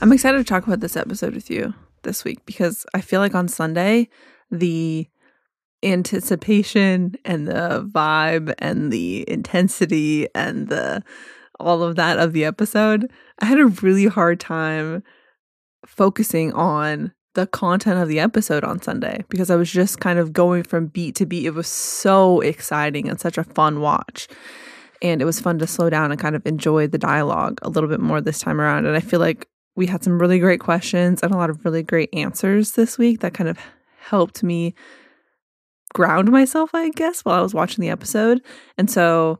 I'm excited to talk about this episode with you this week because I feel like on Sunday, the anticipation and the vibe and the intensity and the all of that of the episode, I had a really hard time focusing on the content of the episode on Sunday because I was just kind of going from beat to beat. It was so exciting and such a fun watch. And it was fun to slow down and kind of enjoy the dialogue a little bit more this time around. And I feel like we had some really great questions and a lot of really great answers this week that kind of helped me ground myself, I guess, while I was watching the episode. And so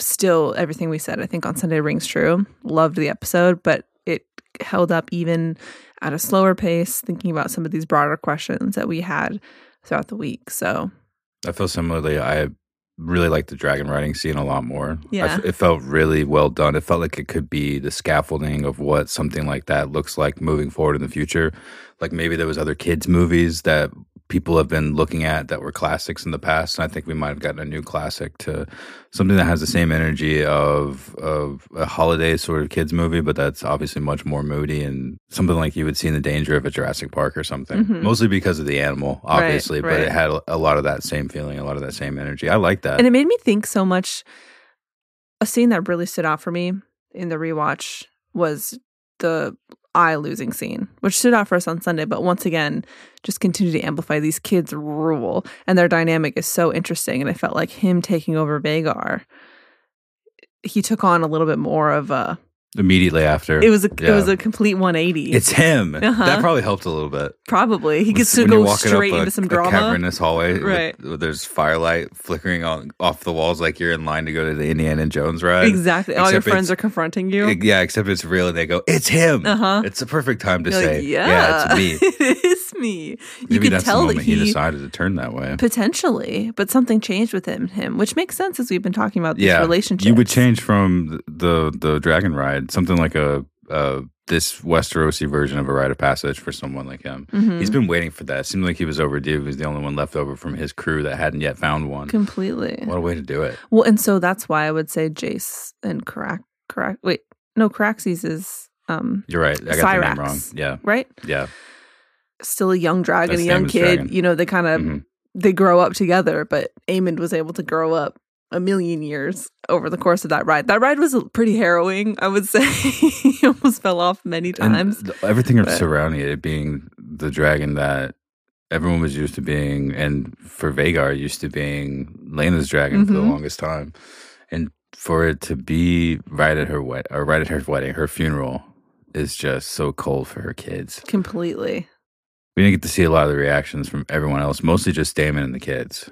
still everything we said, I think, on Sunday rings true. Loved the episode, but it held up even at a slower pace, thinking about some of these broader questions that we had throughout the week. So I feel similarly. I really liked the dragon riding scene a lot more. Yeah. It felt really well done. It felt like it could be the scaffolding of what something like that looks like moving forward in the future. Like maybe there was other kids' movies that people have been looking at that were classics in the past, and I think we might have gotten a new classic to something that has the same energy of a holiday sort of kids movie, but that's obviously much more moody and something like you would see in the danger of a Jurassic Park or something. Mm-hmm. Mostly because of the animal, obviously, right. But it had a lot of that same feeling, a lot of that same energy. I like that. And it made me think so much. A scene that really stood out for me in the rewatch was the eye losing scene, which stood out for us on Sunday, but once again just continue to amplify. These kids rule and their dynamic is so interesting, and I felt like him taking over Vhagar, he took on a little bit more of a immediately after. It was a complete 180. It's him. Uh-huh. That probably helped a little bit. Probably. He gets to go straight into some drama. Cavernous hallway. Right. With there's firelight flickering off the walls like you're in line to go to the Indiana Jones ride. Exactly. All your friends are confronting you. Yeah, except it's real and they go, it's him. Uh-huh. It's the perfect time to say, like, yeah, it's me. It is me. Maybe you can tell the moment he decided to turn that way. Potentially. But something changed with him, which makes sense as we've been talking about this relationship. You would change from the dragon ride. Something like this Westerosi version of a rite of passage for someone like him. Mm-hmm. He's been waiting for that. It seemed like he was overdue. He was the only one left over from his crew that hadn't yet found one. Completely. What a way to do it. Well, and so that's why I would say Jace and Caraxes is you're right. I got Cyrax, the name wrong. Yeah. Right? Yeah. Still a young dragon, that's a young kid. Dragon. You know, they kind of they grow up together, but Aemond was able to grow up a million years over the course of that ride. That ride was pretty harrowing, I would say. He almost fell off many times. And everything surrounding it being the dragon that everyone was used to being, and for Vhagar, used to being Laena's dragon for the longest time. And for it to be right at her wedding, her funeral, is just so cold for her kids. Completely. We didn't get to see a lot of the reactions from everyone else, mostly just Daemon and the kids.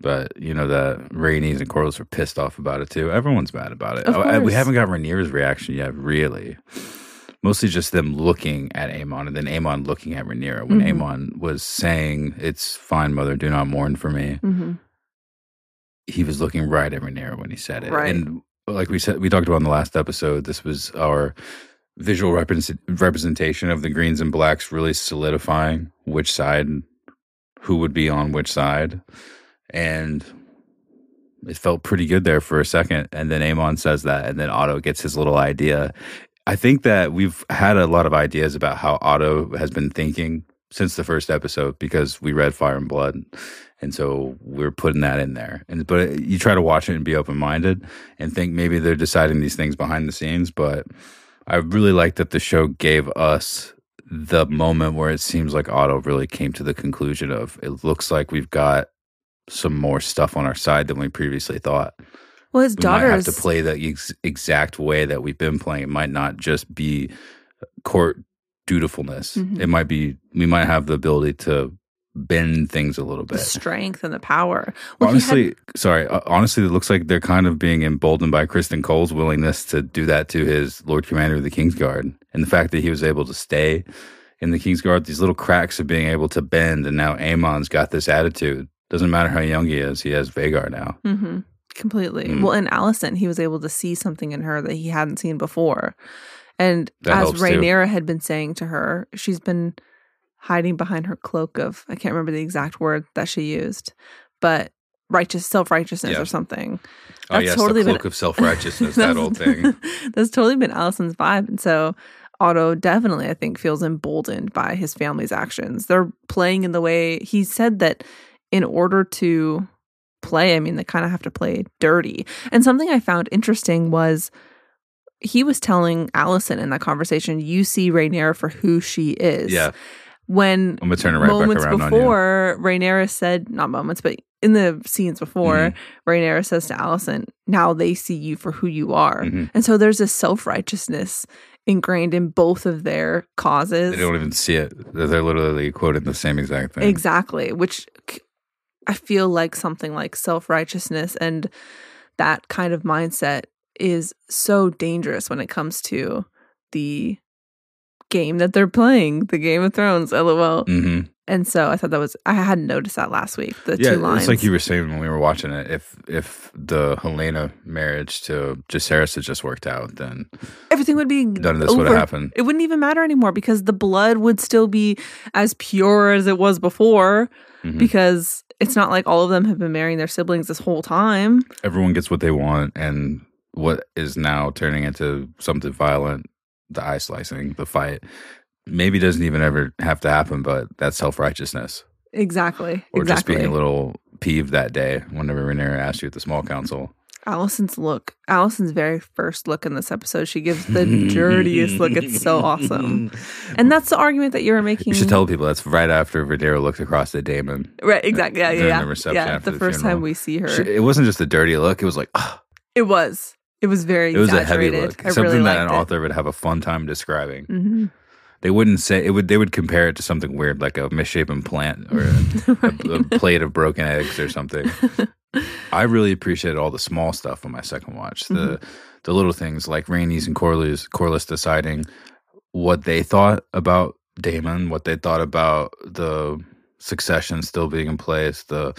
But, you know, the Rhaenys and Corlys are pissed off about it, too. Everyone's mad about it. We haven't got Rhaenyra's reaction yet, really. Mostly just them looking at Aemond and then Aemond looking at Rhaenyra. When Aemond was saying, it's fine, mother, do not mourn for me. Mm-hmm. He was looking right at Rhaenyra when he said it. Right. And like we said, we talked about in the last episode, this was our visual representation of the greens and blacks really solidifying which side, who would be on which side. And it felt pretty good there for a second. And then Aemond says that, and then Otto gets his little idea. I think that we've had a lot of ideas about how Otto has been thinking since the first episode because we read Fire and Blood. And so we're putting that in there. But you try to watch it and be open-minded and think maybe they're deciding these things behind the scenes. But I really like that the show gave us the moment where it seems like Otto really came to the conclusion of, it looks like we've got some more stuff on our side than we previously thought. Well, his daughter have to play the exact way that we've been playing. It might not just be court dutifulness. Mm-hmm. It might be, we might have the ability to bend things a little bit. The strength and the power. Well, honestly, it looks like they're kind of being emboldened by Criston Cole's willingness to do that to his Lord Commander of the Kingsguard. And the fact that he was able to stay in the Kingsguard, these little cracks of being able to bend, and now Aemon's got this attitude. Doesn't matter how young he has Vhagar now. Mm-hmm. Completely. Mm. Well, in Alicent, he was able to see something in her that he hadn't seen before. And that as Rhaenyra had been saying to her, she's been hiding behind her cloak of, I can't remember the exact word that she used, but self-righteousness or something. That's the cloak of self-righteousness, that old thing. That's totally been Alicent's vibe. And so Otto definitely, I think, feels emboldened by his family's actions. They're playing in the way he said that in order to play, I mean, they kind of have to play dirty. And something I found interesting was he was telling Alicent in that conversation, you see Rhaenyra for who she is. Yeah. When I'm gonna turn it right moments back around before, on you. Rhaenyra said, not moments, but in the scenes before, mm-hmm. Rhaenyra says to Alicent, now they see you for who you are. Mm-hmm. And so there's this self-righteousness ingrained in both of their causes. They don't even see it. They're literally quoted the same exact thing. Exactly, which I feel like something like self-righteousness and that kind of mindset is so dangerous when it comes to the game that they're playing, the Game of Thrones, LOL. Mm-hmm. And so I thought that was, I hadn't noticed that last week, two lines. It's like you were saying when we were watching it, if the Helaena marriage to Viserys had just worked out, then everything would be none of this would have happened. It wouldn't even matter anymore because the blood would still be as pure as it was before mm-hmm. because it's not like all of them have been marrying their siblings this whole time. Everyone gets what they want, and what is now turning into something violent, the eye slicing, the fight, maybe doesn't even ever have to happen, but that's self-righteousness. Exactly. Or just being a little peeved that day whenever Rhaenyra asked you at the small council. Allison's very first look in this episode, she gives the dirtiest look. It's so awesome. And that's the argument that you were making. You should tell people that's right after Rhaenyra looked across at Daemon. Right, exactly. The first time we see her. It wasn't just a dirty look. It was like, oh. It was very exaggerated. It was a heavy look. Something that an author would have a fun time describing. Mm-hmm. They wouldn't say it. They would compare it to something weird, like a misshapen plant or a plate of broken eggs or something. I really appreciated all the small stuff on my second watch. The little things like Rhaenys and Corlys deciding what they thought about Daemon, what they thought about the succession still being in place, the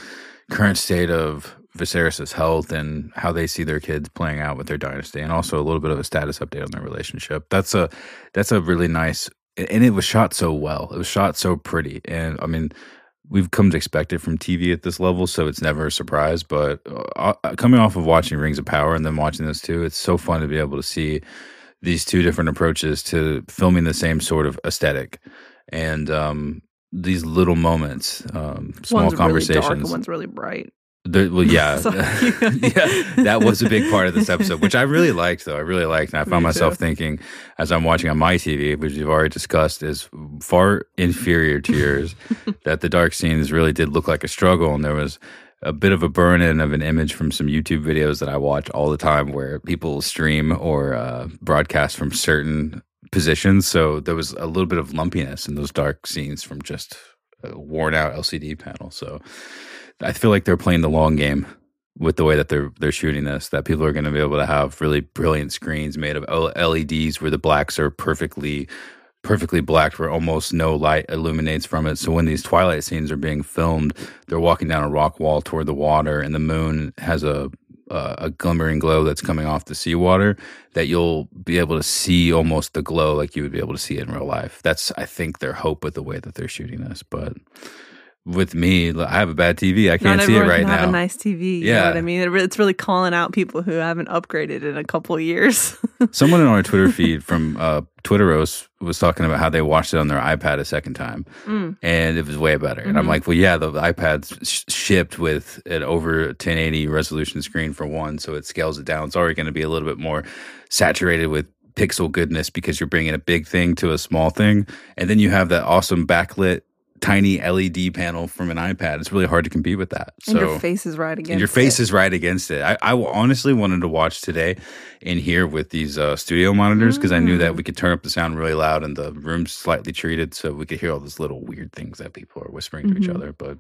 current state of Viserys' health, and how they see their kids playing out with their dynasty, and also a little bit of a status update on their relationship. That's a really nice. And it was shot so well. It was shot so pretty. And, I mean, we've come to expect it from TV at this level, so it's never a surprise. But coming off of watching Rings of Power and then watching this too, it's so fun to be able to see these two different approaches to filming the same sort of aesthetic. And these little moments, small one's conversations. One's really dark, one's really bright. That was a big part of this episode, which I really liked, though. I really liked, and I found myself thinking, as I'm watching on my TV, which we've already discussed, is far inferior to yours, that the dark scenes really did look like a struggle, and there was a bit of a burn-in of an image from some YouTube videos that I watch all the time where people stream or broadcast from certain positions, so there was a little bit of lumpiness in those dark scenes from just a worn-out LCD panel, so I feel like they're playing the long game with the way that they're shooting this, that people are going to be able to have really brilliant screens made of LEDs where the blacks are perfectly blacked, where almost no light illuminates from it. So when these twilight scenes are being filmed, they're walking down a rock wall toward the water, and the moon has a glimmering glow that's coming off the seawater that you'll be able to see almost the glow like you would be able to see it in real life. That's, I think, their hope with the way that they're shooting this, but... With me, I have a bad TV. I can't see it right now. Have a nice TV. You know what I mean? It's really calling out people who haven't upgraded in a couple of years. Someone in our Twitter feed from Twitteros was talking about how they watched it on their iPad a second time, and it was way better. Mm-hmm. And I'm like, well, yeah, the iPad's shipped with an over 1080 resolution screen for one, so it scales it down. It's already going to be a little bit more saturated with pixel goodness because you're bringing a big thing to a small thing, and then you have that awesome backlit tiny LED panel from an iPad. It's really hard to compete with that. So, and your face is right against it. I honestly wanted to watch today in here with these studio monitors because I knew that we could turn up the sound really loud and the room's slightly treated so we could hear all those little weird things that people are whispering to each other. But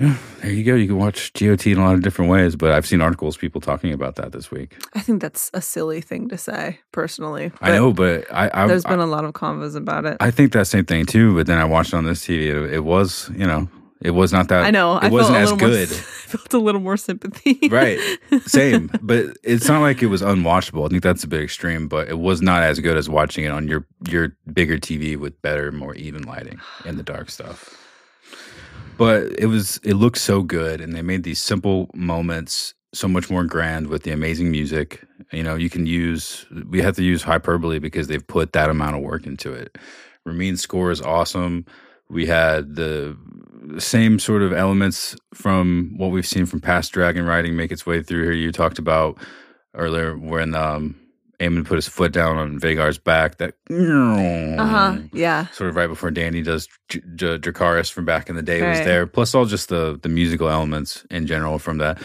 yeah, there you go. You can watch GOT in a lot of different ways, but I've seen articles, people talking about that this week. I think that's a silly thing to say, personally. I know, but there's been a lot of convos about it. I think that same thing, too, but then I watched it on this TV. It was, it was not that... I know. It wasn't as good. I felt a little more sympathy. Right. Same. But it's not like it was unwatchable. I think that's a bit extreme, but it was not as good as watching it on your bigger TV with better, more even lighting and the dark stuff. But it looked so good, and they made these simple moments so much more grand with the amazing music. You know, you can use, we have to use hyperbole because they've put that amount of work into it. Ramin's score is awesome. We had the same sort of elements from what we've seen from past dragon riding make its way through here. You talked about earlier when Aemond put his foot down on Vhagar's back. That sort of right before Dany does Dracarys from back in the day was there. Plus all just the musical elements in general from that.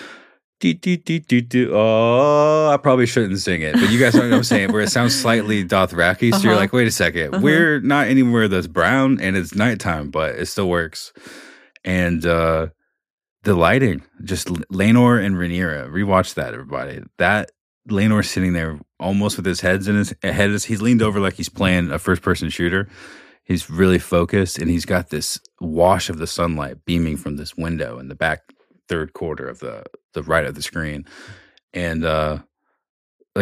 Oh, I probably shouldn't sing it, but you guys know what I'm saying, where it sounds slightly Dothraki, so you're like, wait a second, we're not anywhere that's brown, and it's nighttime, but it still works. And the lighting, just Laenor and Rhaenyra, rewatch that, everybody. That Laenor sitting there almost with his head, he's leaned over like he's playing a first-person shooter. He's really focused, and he's got this wash of the sunlight beaming from this window in the back third quarter of the right of the screen. And like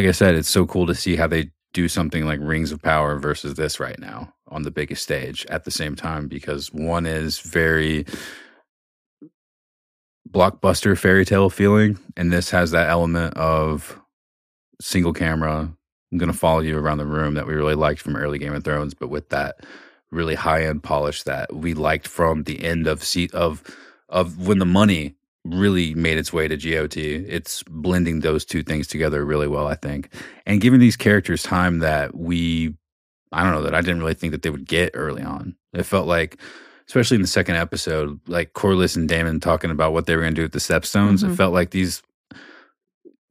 I said, it's so cool to see how they do something like Rings of Power versus this right now on the biggest stage at the same time, because one is very blockbuster fairy tale feeling, and this has that element of single camera, I'm going to follow you around the room that we really liked from early Game of Thrones, but with that really high-end polish that we liked from the end of when the money really made its way to GOT. It's blending those two things together really well, I think. And giving these characters time that I didn't really think that they would get early on. It felt like, especially in the second episode, like Corlys and Daemon talking about what they were going to do with the Stepstones, it felt like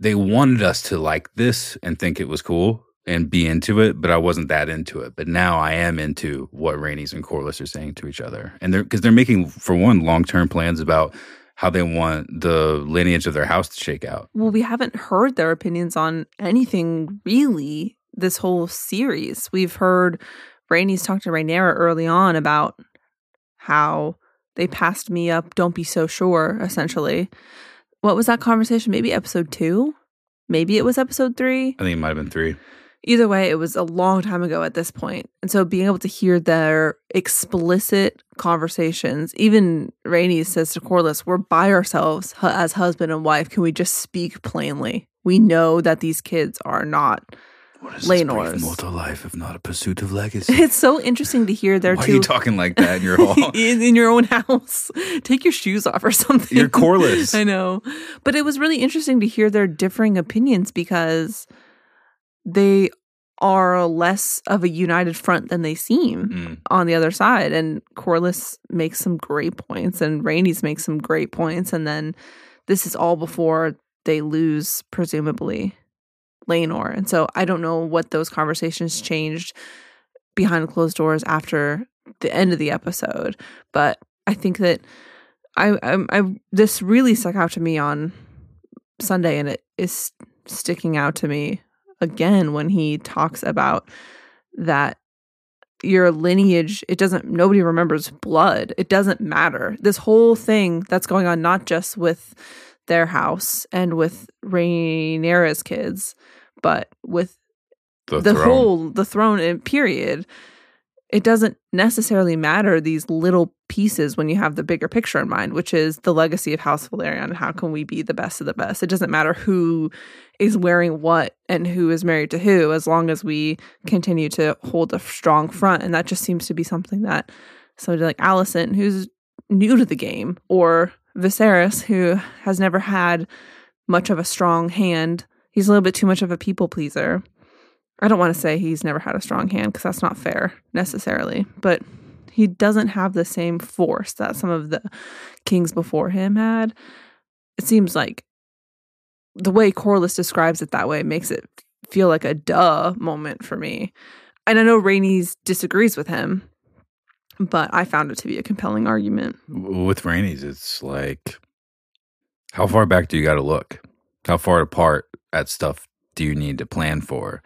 they wanted us to like this and think it was cool and be into it, but I wasn't that into it. But now I am into what Rhaenys and Corlys are saying to each other. And because they're making, for one, long-term plans about how they want the lineage of their house to shake out. Well, we haven't heard their opinions on anything really this whole series. We've heard Rhaenys talk to Rhaenyra early on about how they passed me up, don't be so sure, essentially. What was that conversation? Maybe episode 2? Maybe it was episode 3? I think it might have been 3. Either way, it was a long time ago at this point. And so being able to hear their explicit conversations, even Rhaenys says to Corlys, we're by ourselves as husband and wife. Can we just speak plainly? We know that these kids are not Laenor's. Mortal life, if not a pursuit of legacy. It's so interesting to hear their Why are you talking like that in your hall? in your own house. Take your shoes off or something. You're Corlys. I know. But it was really interesting to hear their differing opinions because they are less of a united front than they seem on the other side. And Corlys makes some great points and Rhaenys makes some great points. And then this is all before they lose, presumably, Laenor. And so I don't know what those conversations changed behind closed doors after the end of the episode. But I think that this really stuck out to me on Sunday, and it is sticking out to me again when he talks about that your lineage, nobody remembers blood. It doesn't matter. This whole thing that's going on, not just with their house and with Rhaenyra's kids, but with the throne, period. It doesn't necessarily matter, these little pieces, when you have the bigger picture in mind, which is the legacy of House Valerian and how can we be the best of the best. It doesn't matter who is wearing what and who is married to who, as long as we continue to hold a strong front. And that just seems to be something that somebody like Alicent, who's new to the game, or Viserys, who has never had much of a strong hand. He's a little bit too much of a people pleaser. I don't want to say he's never had a strong hand because that's not fair necessarily, but he doesn't have the same force that some of the kings before him had. It seems like the way Corlys describes it that way makes it feel like a duh moment for me. And I know Rhaenys disagrees with him, but I found it to be a compelling argument. With Rhaenys, it's like, how far back do you got to look? How far apart at stuff do you need to plan for?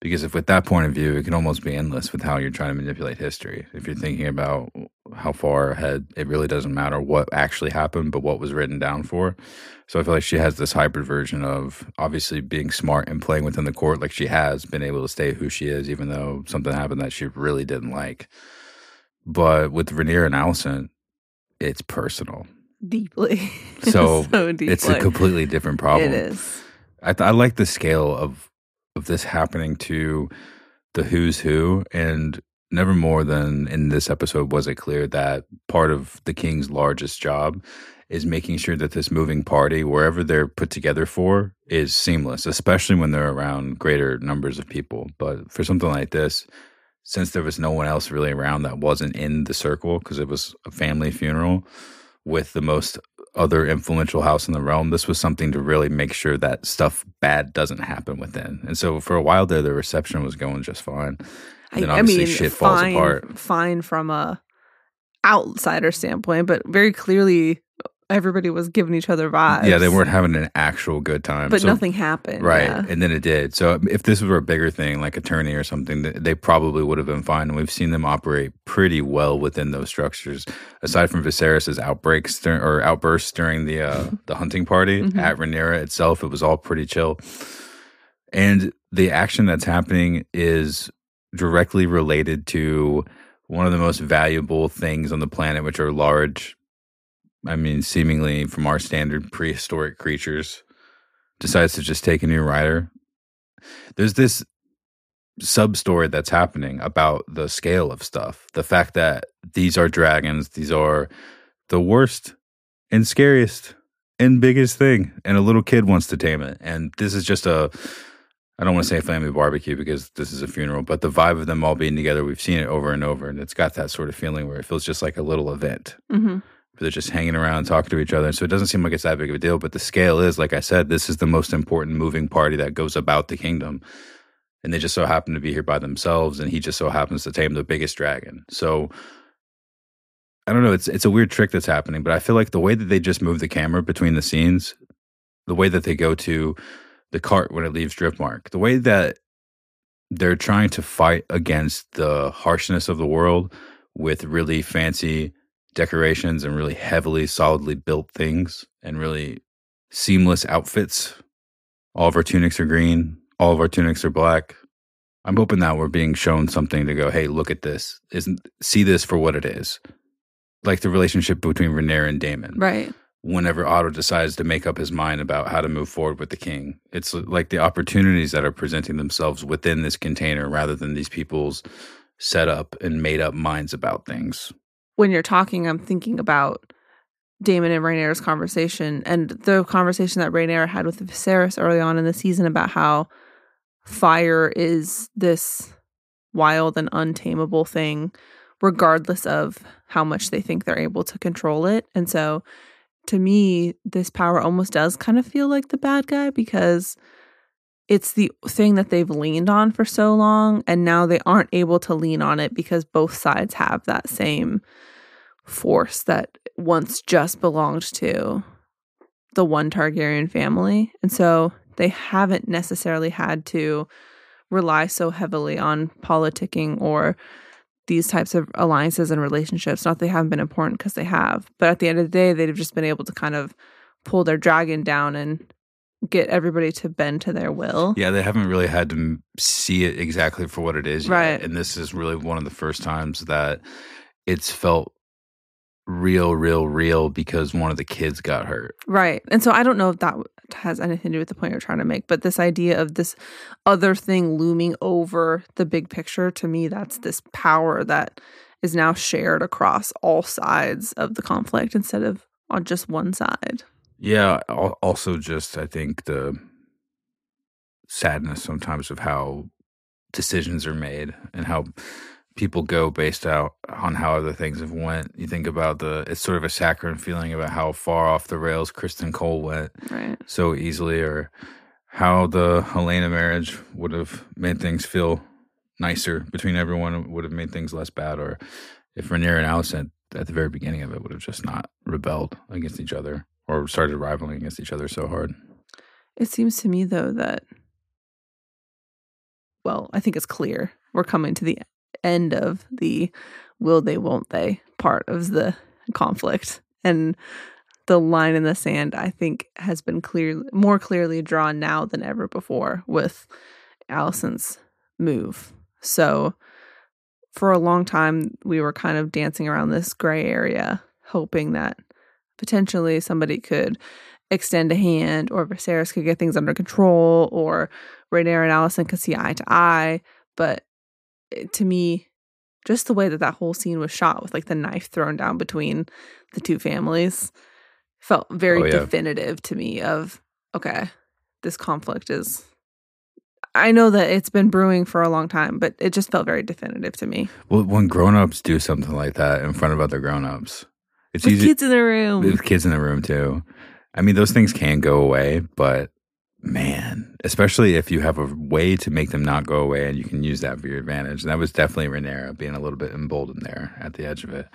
Because if with that point of view, it can almost be endless with how you're trying to manipulate history. If you're thinking about how far ahead, it really doesn't matter what actually happened, but what was written down for. So I feel like she has this hybrid version of obviously being smart and playing within the court, like she has been able to stay who she is, even though something happened that she really didn't like. But with Rhaenyra and Alicent, it's personal. deeply. So deeply. It's a completely different problem. It is. I like the scale of this happening to the who's who, and never more than in this episode was it clear that part of the king's largest job is making sure that this moving party, wherever they're put together for, is seamless, especially when they're around greater numbers of people. But for something like this, since there was no one else really around that wasn't in the circle, because it was a family funeral with the most other influential house in the realm, this was something to really make sure that stuff bad doesn't happen within. And so for a while there, the reception was going just fine. And then obviously shit falls apart. Fine from a outsider standpoint, but very clearly everybody was giving each other vibes. Yeah, they weren't having an actual good time. But so, nothing happened. Right, yeah. And then it did. So if this were a bigger thing, like a tourney or something, they probably would have been fine. And we've seen them operate pretty well within those structures. Aside from Viserys' outbursts during the hunting party, at Rhaenyra itself, it was all pretty chill. And the action that's happening is directly related to one of the most valuable things on the planet, which are large... seemingly from our standard prehistoric creatures, decides to just take a new rider. There's this sub-story that's happening about the scale of stuff. The fact that these are dragons, these are the worst and scariest and biggest thing, and a little kid wants to tame it. And this is just a... I don't want to say family barbecue because this is a funeral, but the vibe of them all being together, we've seen it over and over, and it's got that sort of feeling where it feels just like a little event. Mm-hmm. They're just hanging around talking to each other. So it doesn't seem like it's that big of a deal. But the scale is, like I said, this is the most important moving party that goes about the kingdom. And they just so happen to be here by themselves. And he just so happens to tame the biggest dragon. So I don't know. It's a weird trick that's happening. But I feel like the way that they just move the camera between the scenes, the way that they go to the cart when it leaves Driftmark, the way that they're trying to fight against the harshness of the world with really fancy decorations and really heavily, solidly built things and really seamless outfits. All of our tunics are green. All of our tunics are black. I'm hoping that we're being shown something to go, hey, look at this. See this for what it is. Like the relationship between Rhaenyra and Daemon. Right. Whenever Otto decides to make up his mind about how to move forward with the king. It's like the opportunities that are presenting themselves within this container rather than these people's set up and made up minds about things. When you're talking, I'm thinking about Daemon and Rhaenyra's conversation and the conversation that Rhaenyra had with Viserys early on in the season about how fire is this wild and untamable thing, regardless of how much they think they're able to control it. And so, to me, this power almost does kind of feel like the bad guy because it's the thing that they've leaned on for so long, and now they aren't able to lean on it because both sides have that same force that once just belonged to the one Targaryen family. And so they haven't necessarily had to rely so heavily on politicking or these types of alliances and relationships. Not that they haven't been important, because they have. But at the end of the day, they've just been able to kind of pull their dragon down and get everybody to bend to their will. Yeah, they haven't really had to see it exactly for what it is yet. Right. And this is really one of the first times that it's felt real because one of the kids got hurt. Right. And so I don't know if that has anything to do with the point you're trying to make, but this idea of this other thing looming over the big picture, to me, that's this power that is now shared across all sides of the conflict instead of on just one side. Yeah, also just I think the sadness sometimes of how decisions are made and how people go based out on how other things have went. You think about it's sort of a saccharine feeling about how far off the rails Criston Cole went so easily, or how the Helaena marriage would have made things feel nicer between everyone, would have made things less bad, or if Rhaenyra and Alicent at the very beginning of it would have just not rebelled against each other. Or started rivaling against each other so hard. It seems to me, though, that... Well, I think it's clear. We're coming to the end of the will they, won't they part of the conflict. And the line in the sand, I think, has been more clearly drawn now than ever before with Alicent's move. So for a long time, we were kind of dancing around this gray area, hoping that potentially somebody could extend a hand, or Viserys could get things under control, or Rhaenyra and Alicent could see eye to eye. But to me, just the way that that whole scene was shot with, like, the knife thrown down between the two families felt very definitive to me of, okay, this conflict is... I know that it's been brewing for a long time, but it just felt very definitive to me. Well, when grown-ups do something like that in front of other grown-ups, it's easy. Kids in the room. With kids in the room, too. I mean, those things can go away, but man, especially if you have a way to make them not go away and you can use that for your advantage. And that was definitely Rhaenyra being a little bit emboldened there at the edge of it.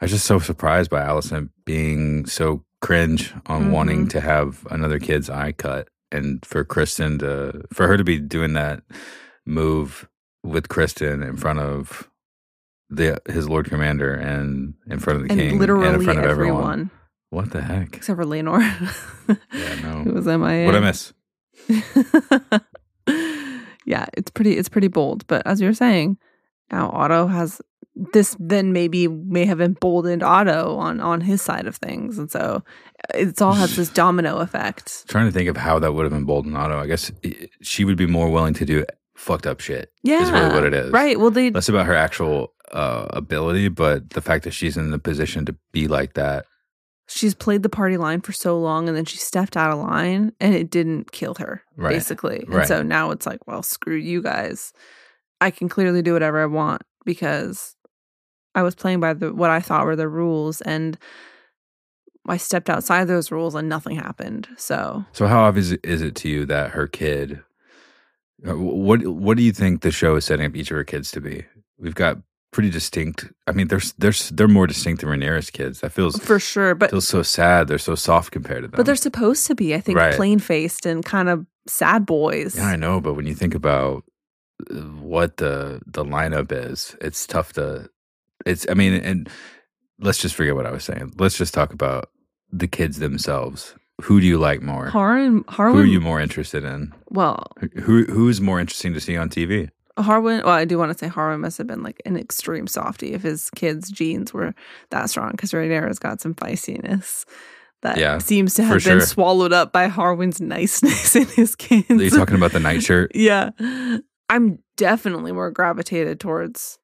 I was just so surprised by Alicent being so cringe on wanting to have another kid's eye cut. And for Criston to, for her to be doing that move with Criston in front of his Lord Commander and in front of the king literally and in front of everyone. What the heck? Except for Laenor. It was MIA. What'd I miss? Yeah, it's pretty bold. But as you were saying, now Otto has this then may have emboldened Otto on his side of things. And so it's all has this domino effect. Trying to think of how that would have emboldened Otto. I guess she would be more willing to do fucked up shit. Yeah. Is really what it is. Right. Well, less about her actual ability, but the fact that she's in the position to be like that. She's played the party line for so long, and then she stepped out of line and it didn't kill her, basically. Right. And so now it's like, well, screw you guys. I can clearly do whatever I want because I was playing by what I thought were the rules, and I stepped outside those rules and nothing happened. So how obvious is it to you that her kid, what do you think the show is setting up each of her kids to be? We've got pretty distinct, I mean, they're more distinct than Rhaenyra's kids. That feels for sure, but feels so sad. They're so soft compared to them. But they're supposed to be, I think, plain-faced and kind of sad boys. Yeah, I know, but when you think about what the lineup is, it's tough to... It's, I mean, and let's just forget what I was saying. Let's just talk about the kids themselves. Who do you like more? Harwin. Who are you more interested in? Well, who is more interesting to see on TV? Harwin. Well, I do want to say Harwin must have been like an extreme softie if his kids' genes were that strong, because Rhaenyra's got some feistiness that seems to have been swallowed up by Harwin's niceness in his kids. Are you talking about the nightshirt? Yeah, I'm definitely more gravitated towards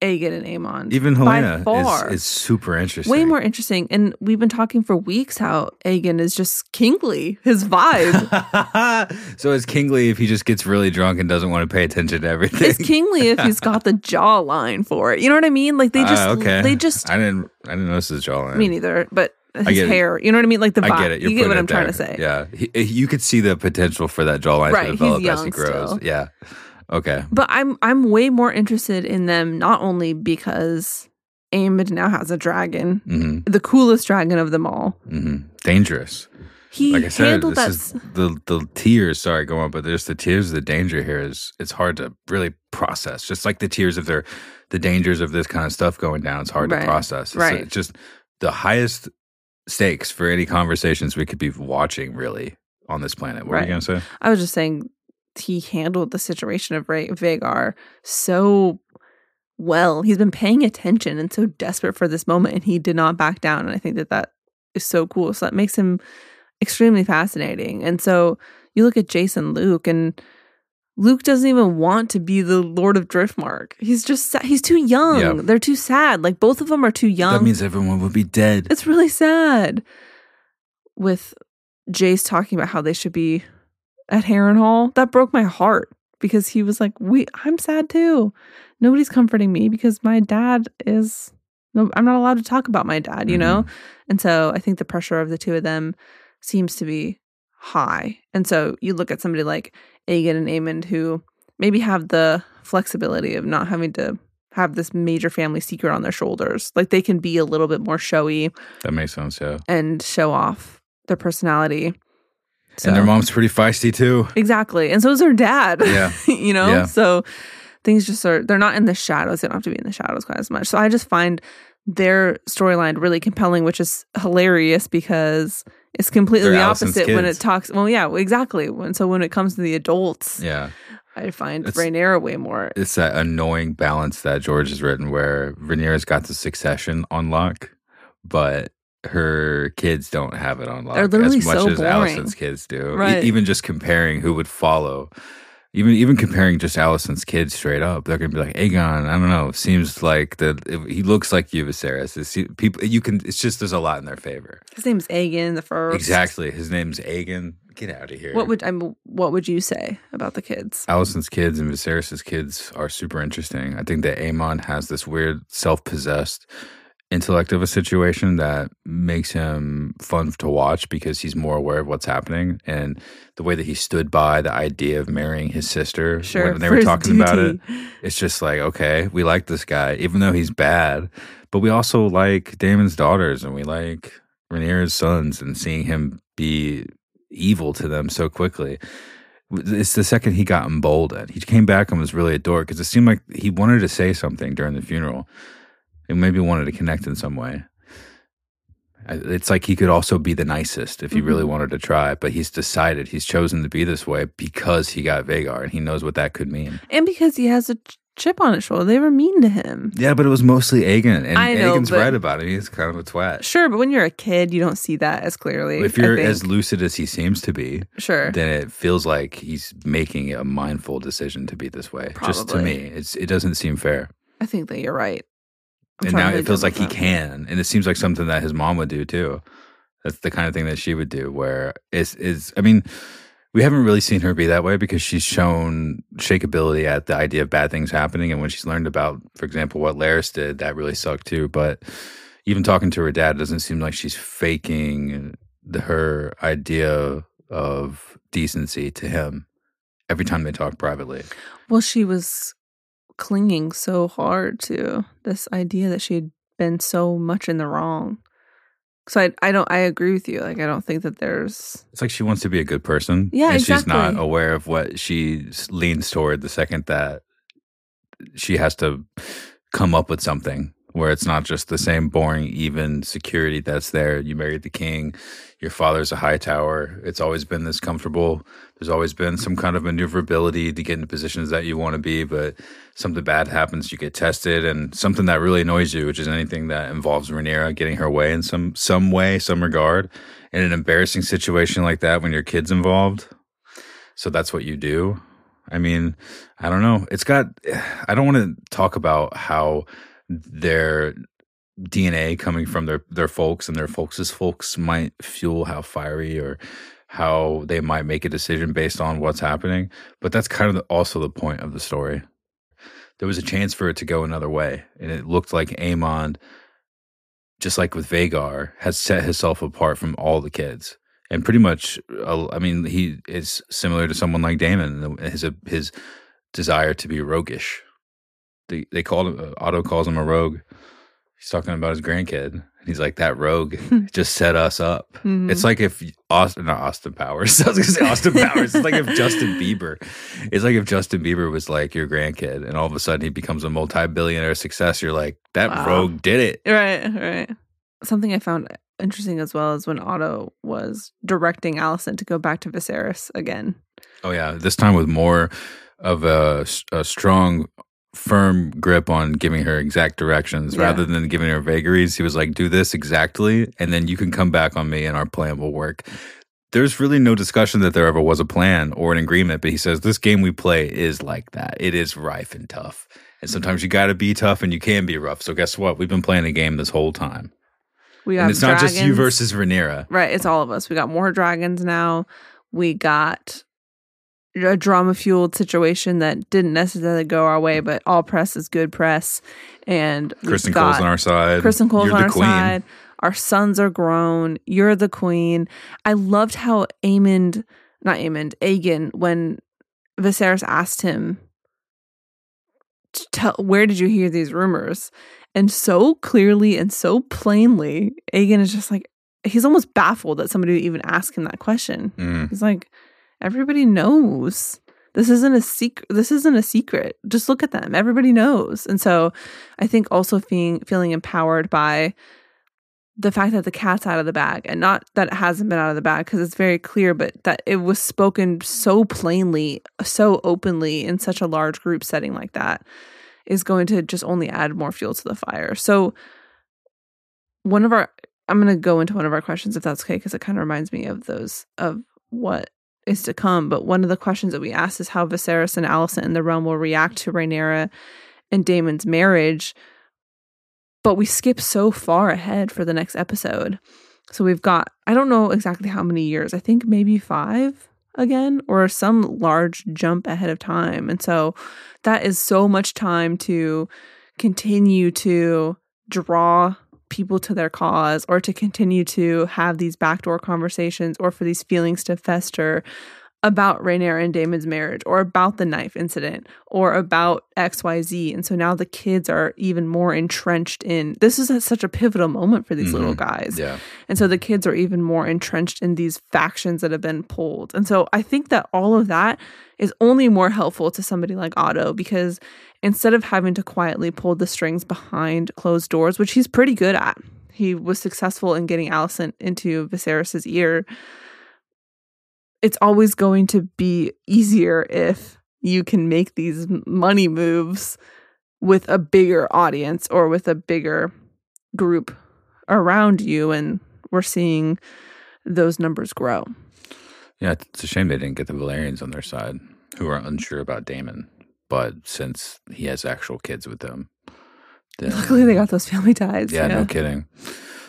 Aegon and Aemond. Even Helaena is super interesting. Way more interesting. And we've been talking for weeks how Aegon is just kingly, his vibe. So it's kingly if he just gets really drunk and doesn't want to pay attention to everything. It's kingly if he's got the jawline for it. You know what I mean? Like they just I didn't notice his jawline. Me neither, but his hair. It. You know what I mean? Like the vibe. I get it. You get what I'm trying to say. Yeah. You could see the potential for that jawline to develop as he grows. Still. Yeah. Okay. But I'm way more interested in them, not only because Aemond now has a dragon, the coolest dragon of them all. Mm-hmm. Dangerous. He like I said, this is the tears. Sorry, go on. But there's the tears of the danger here. It's hard to really process. Just like the tears of the dangers of this kind of stuff going down. It's hard to process. It's just the highest stakes for any conversations we could be watching really on this planet. What were you going to say? I was just saying, he handled the situation of Vhagar so well. He's been paying attention and so desperate for this moment, and he did not back down. And I think that is so cool. So that makes him extremely fascinating. And so you look at Jace and Luke, and Luke doesn't even want to be the Lord of Driftmark. He's just he's too young. Yeah. They're too sad. Like both of them are too young. That means everyone would be dead. It's really sad. With Jace talking about how they should be at Harrenhal, that broke my heart because he was like, I'm sad too. Nobody's comforting me because my dad is... No, I'm not allowed to talk about my dad, you know? And so I think the pressure of the two of them seems to be high. And so you look at somebody like Aegon and Aemond who maybe have the flexibility of not having to have this major family secret on their shoulders. Like they can be a little bit more showy. That makes sense, yeah. And show off their personality. So. And their mom's pretty feisty too. Exactly. And so is her dad. Yeah. You know? Yeah. So things just they're not in the shadows. They don't have to be in the shadows quite as much. So I just find their storyline really compelling, which is hilarious because it's completely the opposite when it talks. Well, yeah, exactly. And so when it comes to the adults, I find Rhaenyra way more. It's that annoying balance that George has written where Rhaenyra's got the succession on lock, but her kids don't have it on lock as much as Alicent's kids do. Right. Even just comparing who would follow, even comparing just Alicent's kids straight up, they're gonna be like, Aegon, I don't know, seems like he looks like you, Viserys. It's just there's a lot in their favor. His name's Aegon the first. Exactly, his name's Aegon. Get out of here. What would you say about the kids? Alicent's kids and Viserys' kids are super interesting. I think that Aemond has this weird self-possessed intellect of a situation that makes him fun to watch because he's more aware of what's happening, and the way that he stood by the idea of marrying his sister when they were talking about it. It's just like, okay, we like this guy even though he's bad, but we also like Daemon's daughters and we like Rhaenyra's sons, and seeing him be evil to them so quickly. It's the second he got emboldened. He came back and was really adored because it seemed like he wanted to say something during the funeral. It maybe wanted to connect in some way. It's like he could also be the nicest if he really wanted to try, but he's decided, he's chosen to be this way because he got Vhagar and he knows what that could mean. And because he has a chip on his shoulder. They were mean to him. Yeah, but it was mostly Aegon. And Aegon's right about it. He's kind of a twat. Sure, but when you're a kid, you don't see that as clearly. If you're as lucid as he seems to be, then it feels like he's making a mindful decision to be this way. Probably. Just to me. It doesn't seem fair. I think that you're right. And now it feels like he can. And it seems like something that his mom would do, too. That's the kind of thing that she would do, where we haven't really seen her be that way because she's shown shakeability at the idea of bad things happening. And when she's learned about, for example, what Larys did, that really sucked, too. But even talking to her dad, it doesn't seem like she's faking her idea of decency to him every time they talk privately. Well, she was clinging so hard to this idea that she had been so much in the wrong. So I agree with you. Like, I don't think that there's... It's like she wants to be a good person. Yeah, and exactly. She's not aware of what she leans toward the second that she has to come up with something where it's not just the same boring, even security that's there. You married the king. Your father's a high tower. It's always been this comfortable. There's always been some kind of maneuverability to get into positions that you want to be, but something bad happens, you get tested, and something that really annoys you, which is anything that involves Rhaenyra getting her way in some way, some regard, in an embarrassing situation like that when your kid's involved. So that's what you do. I mean, I don't know. I don't want to talk about how their DNA coming from their folks and their folks' folks might fuel how fiery or how they might make a decision based on what's happening. But that's kind of also the point of the story. There was a chance for it to go another way. And it looked like Aemond, just like with Vhagar, has set himself apart from all the kids. And pretty much, he is similar to someone like Daemon, his desire to be roguish. They called him, Otto calls him a rogue. He's talking about his grandkid. And he's like, that rogue just set us up. Mm-hmm. It's like if Austin Powers. I was going to say Austin Powers. It's like if Justin Bieber was like your grandkid and all of a sudden he becomes a multi-billionaire success. You're like, that rogue did it. Right. Something I found interesting as well is when Otto was directing Alicent to go back to Viserys again. Oh, yeah. This time with more of a strong... firm grip on giving her exact directions rather than giving her vagaries. He was like, do this exactly, and then you can come back on me and our plan will work. There's really no discussion that there ever was a plan or an agreement, but he says, this game we play is like that. It is rife and tough. And sometimes you got to be tough and you can be rough. So guess what? We've been playing a game this whole time. And it's dragons. Not just you versus Rhaenyra. Right, it's all of us. We got more dragons now. We got... a drama-fueled situation that didn't necessarily go our way, but all press is good press. And Criston Cole's on our side. Criston Cole's on our side. Our sons are grown. You're the queen. I loved how Aegon, when Viserys asked him, where did you hear these rumors? And so clearly and so plainly, Aegon is just like, he's almost baffled that somebody would even ask him that question. Mm. He's like... everybody knows. This isn't a secret. Just look at them. Everybody knows. And so I think also feeling empowered by the fact that the cat's out of the bag, and not that it hasn't been out of the bag because it's very clear, but that it was spoken so plainly, so openly in such a large group setting like that is going to just only add more fuel to the fire. So one of our I'm going to go into one of our questions, if that's okay, because it kind of reminds me of those, of what is to come. But one of the questions that we asked is how Viserys and Alicent in the realm will react to Rhaenyra and Daemon's marriage. But we skip so far ahead for the next episode. So we've got, I don't know exactly how many years. I think maybe 5 again, or some large jump ahead of time. And so that is so much time to continue to draw people to their cause, or to continue to have these backdoor conversations, or for these feelings to fester about Rhaenyra and Daemon's marriage, or about the knife incident, or about XYZ. And so now the kids are even more entrenched in, this is such a pivotal moment for these little guys. Yeah. And so the kids are even more entrenched in these factions that have been pulled. And so I think that all of that is only more helpful to somebody like Otto, because instead of having to quietly pull the strings behind closed doors, which he's pretty good at, he was successful in getting Alicent into Viserys' ear. It's always going to be easier if you can make these money moves with a bigger audience or with a bigger group around you. And we're seeing those numbers grow. Yeah, it's a shame they didn't get the Valerians on their side, who are unsure about Daemon. But since he has actual kids with them, then luckily they got those family ties. Yeah, no kidding.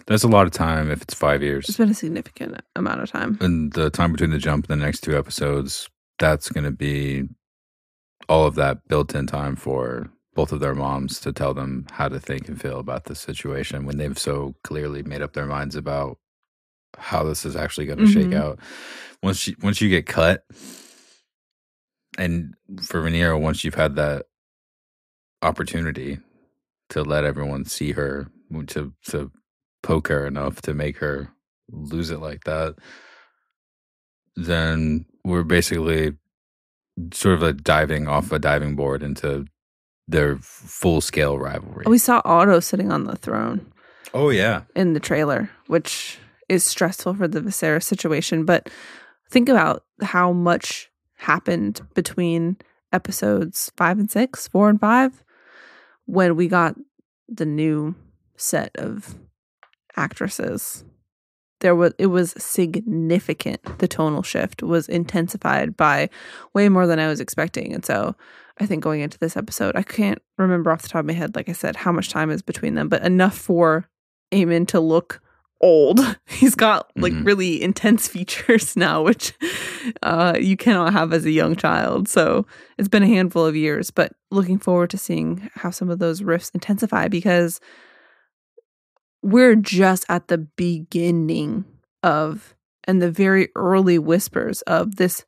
That's a lot of time if it's 5 years. It's been a significant amount of time. And the time between the jump and the next 2 episodes, that's going to be all of that built-in time for both of their moms to tell them how to think and feel about the situation when they've so clearly made up their minds about how this is actually going to shake out. Once you get cut, and for Rhaenyra, once you've had that opportunity to let everyone see her, to poke her enough to make her lose it like that, then we're basically sort of like diving off a diving board into their full-scale rivalry. We saw Otto sitting on the throne. Oh, yeah. In the trailer, which is stressful for the Viserys situation. But think about how much happened between episodes 5 and 6, 4 and 5, when we got the new set of actresses. It was significant. The tonal shift was intensified by way more than I was expecting. And so I think going into this episode, I can't remember off the top of my head, like I said, how much time is between them, but enough for Aemond to look old. He's got like really intense features now, which you cannot have as a young child. So it's been a handful of years, but looking forward to seeing how some of those rifts intensify, because we're just at the beginning of, and the very early whispers of, this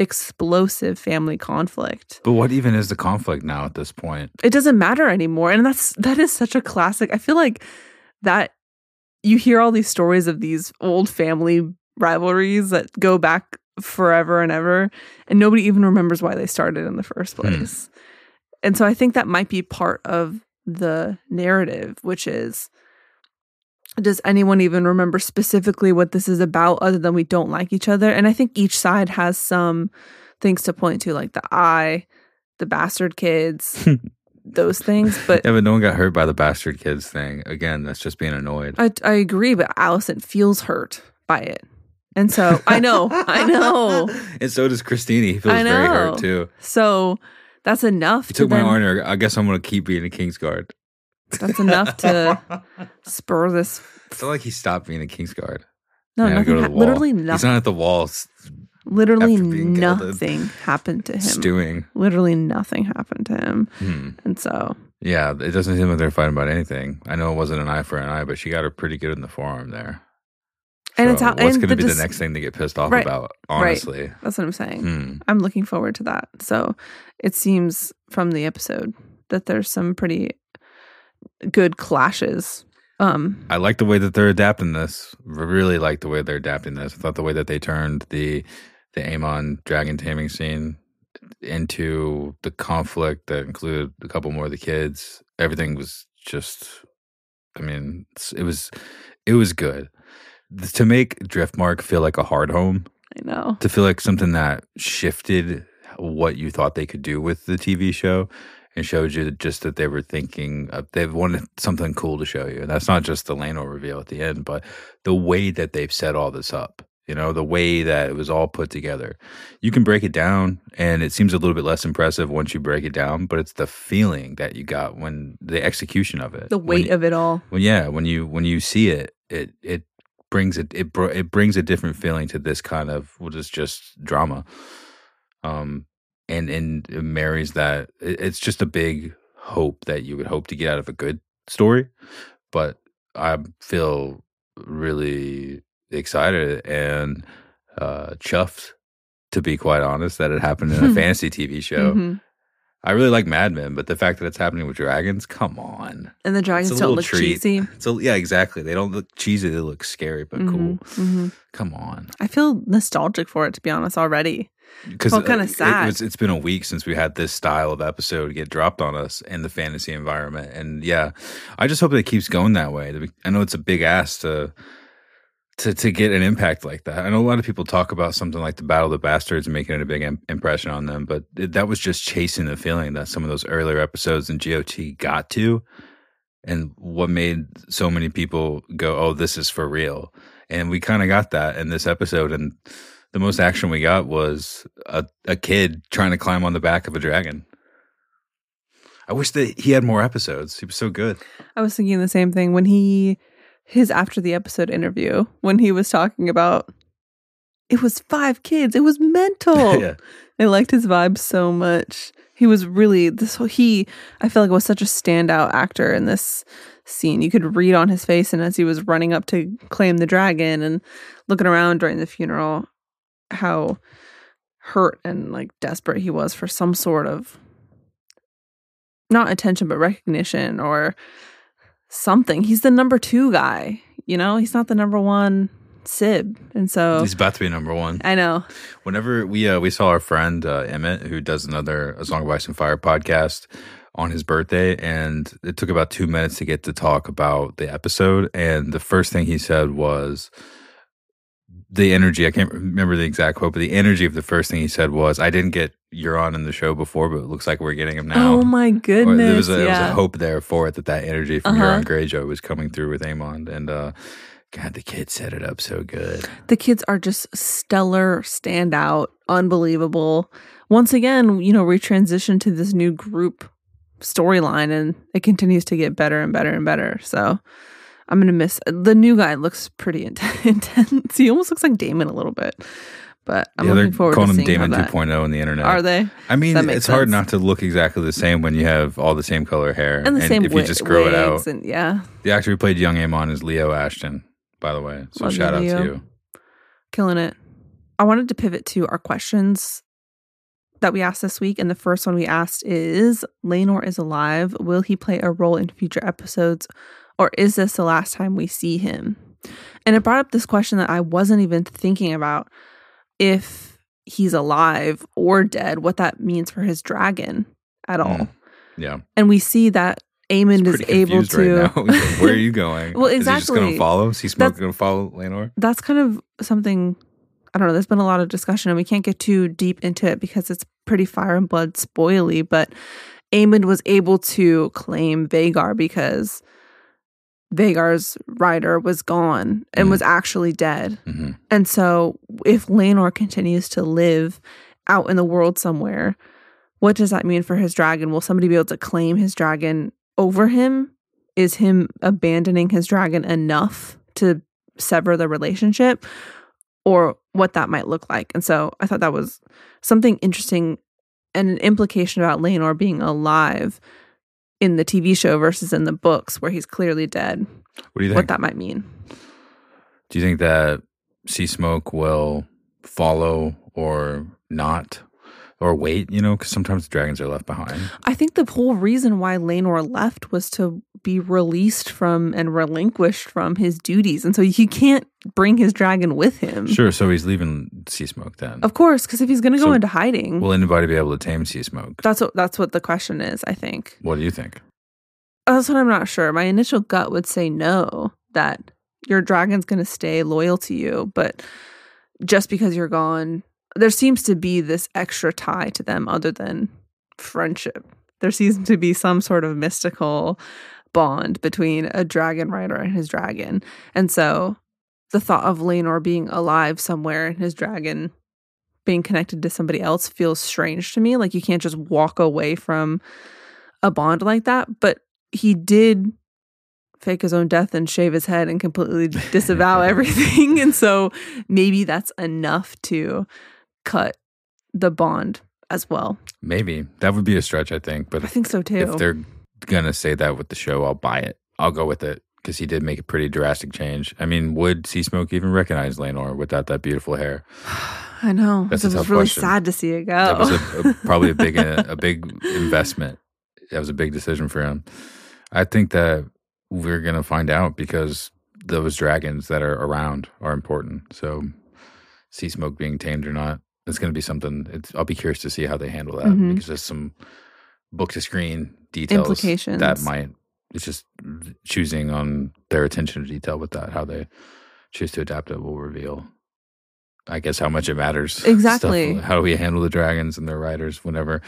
explosive family conflict. But what even is the conflict now at this point? It doesn't matter anymore. And that is such a classic. I feel like that you hear all these stories of these old family rivalries that go back forever and ever, and nobody even remembers why they started in the first place. And so I think that might be part of the narrative, which is, does anyone even remember specifically what this is about, other than we don't like each other? And I think each side has some things to point to, like the eye, the bastard kids, those things. But no one got hurt by the bastard kids thing. Again, that's just being annoyed. I agree, but Alicent feels hurt by it. And so, I know. And so does Christine. He feels very hurt too. So that's enough. You took my honor. I guess I'm going to keep being a Kingsguard. That's enough to spur this. It's not like he stopped being a Kingsguard. No, literally nothing. He's not at the wall. Literally nothing happened to him. Stewing. Literally nothing happened to him. And so, yeah, it doesn't seem like they're fighting about anything. I know it wasn't an eye for an eye, but she got her pretty good in the forearm there. So and it's how, what's going to be the next thing to get pissed off about, honestly? Right. That's what I'm saying. I'm looking forward to that. So it seems from the episode that there's some pretty good clashes. I like the way that they're adapting this. Really like the way they're adapting this. I thought the way that they turned the Aemond dragon taming scene into the conflict that included a couple more of the kids. Everything was just, I mean, it was good. To make Driftmark feel like a hard home. I know. To feel like something that shifted what you thought they could do with the TV show. It showed you just that they were thinking of, they wanted something cool to show you. And that's not just the Laenor reveal at the end, but the way that they've set all this up. You know, the way that it was all put together. You can break it down, and it seems a little bit less impressive once you break it down, but it's the feeling that you got when the execution of it. The weight of it all. Well, yeah, when you see it, it brings a different feeling to this kind of, well, it's just drama. And it marries that. It's just a big hope that you would hope to get out of a good story, but I feel really excited and chuffed, to be quite honest, that it happened in a fantasy TV show. Mm-hmm. I really like Mad Men, but the fact that it's happening with dragons, come on. And the dragons don't look cheesy. So yeah, exactly. They don't look cheesy. They look scary, but cool. Mm-hmm. Come on. I feel nostalgic for it, to be honest, already. Because kind of sad. It's been a week since we had this style of episode get dropped on us in the fantasy environment. And yeah, I just hope that it keeps going that way. I know it's a big ask to get an impact like that. I know a lot of people talk about something like the Battle of the Bastards and making it a big impression on them, but that was just chasing the feeling that some of those earlier episodes in GOT got to, and what made so many people go, oh, this is for real. And we kind of got that in this episode, and the most action we got was a kid trying to climb on the back of a dragon. I wish that he had more episodes. He was so good. I was thinking the same thing when his after the episode interview, when he was talking about, it was 5 kids. It was mental. Yeah. I liked his vibe so much. He was really, I feel like was such a standout actor in this scene. You could read on his face, and as he was running up to claim the dragon and looking around during the funeral, how hurt and like desperate he was for some sort of, not attention, but recognition or something. He's the number 2 guy, you know? He's not the number 1 Sib. And so he's about to be number 1. I know. Whenever we saw our friend Emmett, who does another A Song of Ice and Fire podcast, on his birthday, and it took about 2 minutes to get to talk about the episode, and the first thing he said was the energy. I can't remember the exact quote, but the energy of the first thing he said was, I didn't get Euron in the show before, but it looks like we're getting him now. Oh my goodness. There was a hope there for it, that energy from Euron Greyjoy was coming through with Aemond. And God, the kids set it up so good. The kids are just stellar, standout, unbelievable. Once again, you know, we transition to this new group storyline, and it continues to get better and better and better. So I'm going to miss the new guy. Looks pretty intense. He almost looks like Daemon a little bit. But I'm looking forward to seeing Daemon how that. 2.0 on the internet. Are they? I mean, it's hard not to look exactly the same when you have all the same color hair. And the same if you just grow it out. And, yeah. The actor who played young Aemon is Leo Ashton, by the way. So shout out to you. Killing it. I wanted to pivot to our questions that we asked this week. And the first one we asked is, Laenor is alive. Will he play a role in future episodes? Or is this the last time we see him? And it brought up this question that I wasn't even thinking about, if he's alive or dead, what that means for his dragon at all. Yeah. And we see that Aemond is able to... Right now. Like, where are you going? Well, exactly. Is he just going to follow? Is Seasmoke going to follow Laenor? That's kind of something... I don't know. There's been a lot of discussion, and we can't get too deep into it because it's pretty Fire and Blood spoily, but Aemond was able to claim Vhagar because... Vhagar's rider was gone and was actually dead. Mm-hmm. And so if Laenor continues to live out in the world somewhere, what does that mean for his dragon? Will somebody be able to claim his dragon over him? Is him abandoning his dragon enough to sever the relationship, or what that might look like? And so I thought that was something interesting, and an implication about Laenor being alive in the TV show versus in the books where he's clearly dead. What do you think? What that might mean. Do you think that Seasmoke will follow or not, or wait, you know, because sometimes the dragons are left behind? I think the whole reason why Laenor left was to be released from and relinquished from his duties. And so he can't bring his dragon with him. Sure, so he's leaving Seasmoke then. Of course, because if he's going to go into hiding... Will anybody be able to tame Seasmoke? That's what the question is, I think. What do you think? That's what I'm not sure. My initial gut would say no, that your dragon's going to stay loyal to you, but just because you're gone... There seems to be this extra tie to them other than friendship. There seems to be some sort of mystical bond between a dragon rider and his dragon. And so the thought of Laenor being alive somewhere and his dragon being connected to somebody else feels strange to me. Like, you can't just walk away from a bond like that. But he did fake his own death and shave his head and completely disavow everything. And so maybe that's enough to cut the bond as well. Maybe. That would be a stretch, I think. But I think so too. If they're going to say that with the show, I'll buy it. I'll go with it, because he did make a pretty drastic change. I mean, would Seasmoke even recognize Laenor without that beautiful hair? I know. That's it was really question. Sad to see it go. That was probably a big investment. That was a big decision for him. I think that we're going to find out, because those dragons that are around are important. So Seasmoke being tamed or not, it's going to be something. I'll be curious to see how they handle that, mm-hmm. because there's some book-to-screen details. Implications. That might... It's just choosing on their attention to detail with that. How they choose to adapt it will reveal, I guess, how much it matters. Exactly. Stuff, how we handle the dragons and their riders whenever...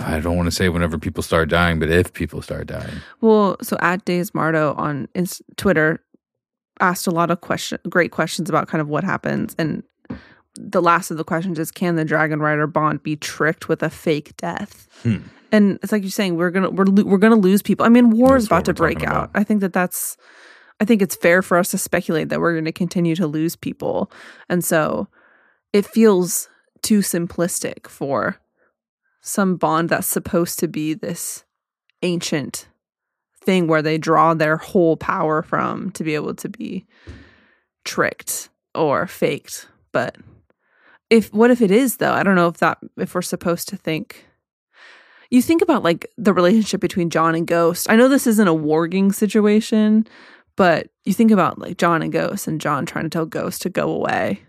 I don't want to say whenever people start dying, but if people start dying. Well, so at Days Mardo on Twitter asked a lot of great questions about kind of what happens. And the last of the questions is, can the Dragon Rider bond be tricked with a fake death? Hmm. And it's like you're saying, we're gonna lose people. I mean, war is about to break out. I think I think it's fair for us to speculate that we're going to continue to lose people, and so it feels too simplistic for some bond that's supposed to be this ancient thing where they draw their whole power from to be able to be tricked or faked. But what if it is, though? I don't know if we're supposed to think. You think about, like, the relationship between Jon and Ghost. I know this isn't a warging situation, but you think about, like, Jon and Ghost, and Jon trying to tell Ghost to go away,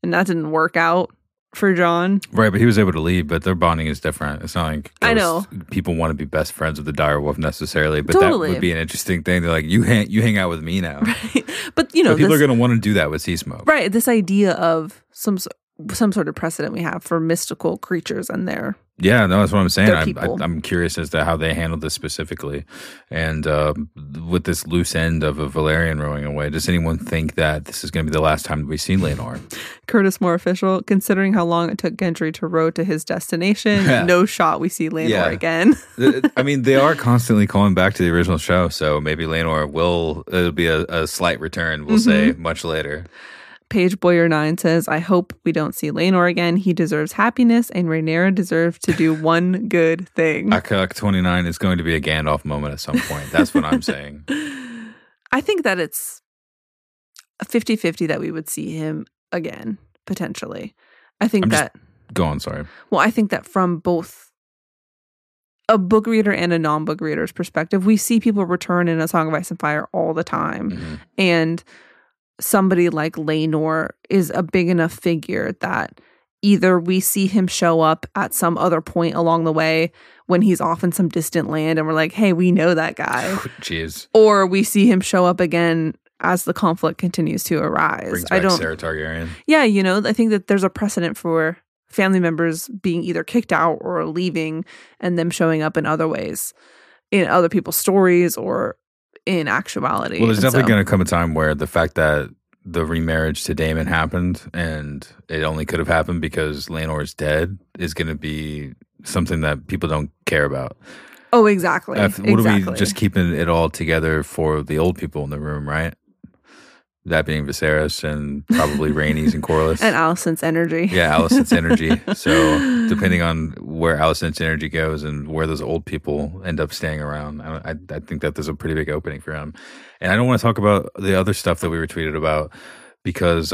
and that didn't work out for Jon. Right, but he was able to leave, but their bonding is different. It's not like Ghost, I know. People want to be best friends with the direwolf necessarily, but totally. That would be an interesting thing. They're like, you hang out with me now. Right. But, you know, people are going to want to do that with Seasmoke. Right, this idea of some sort of precedent we have for mystical creatures and their... Yeah, no, that's what I'm saying. I'm curious as to how they handled this specifically. And with this loose end of a Valerian rowing away, does anyone think that this is going to be the last time we see Laenor? Curtis Moore official, considering how long it took Gendry to row to his destination, yeah. No shot we see Laenor again. I mean, they are constantly calling back to the original show, so maybe Laenor it'll be a slight return, we'll mm-hmm. say, much later. Paige Boyer9 says, I hope we don't see Laenor again. He deserves happiness, and Rhaenyra deserves to do one good thing. Akak 29 is going to be a Gandalf moment at some point. That's what I'm saying. I think that it's 50-50 that we would see him again, potentially. I think Go on, sorry. Well, I think that from both a book reader and a non-book reader's perspective, we see people return in A Song of Ice and Fire all the time. Mm-hmm. And... somebody like Laenor is a big enough figure that either we see him show up at some other point along the way when he's off in some distant land and we're like, hey, we know that guy. Jeez. Or we see him show up again as the conflict continues to arise. Brings back Sarah Targaryen. Yeah, you know, I think that there's a precedent for family members being either kicked out or leaving and them showing up in other ways, in other people's stories or in actuality. Well, there's definitely going to come a time where the fact that the remarriage to Daemon happened and it only could have happened because Laenor is dead is going to be something that people don't care about. Oh, exactly. What are we just keeping it all together for the old people in the room, right? That being Viserys and probably Rhaenys and Corlys. And Alicent's energy. Yeah, Alicent's energy. So depending on where Alicent's energy goes and where those old people end up staying around, I think that there's a pretty big opening for him. And I don't want to talk about the other stuff that we were tweeted about because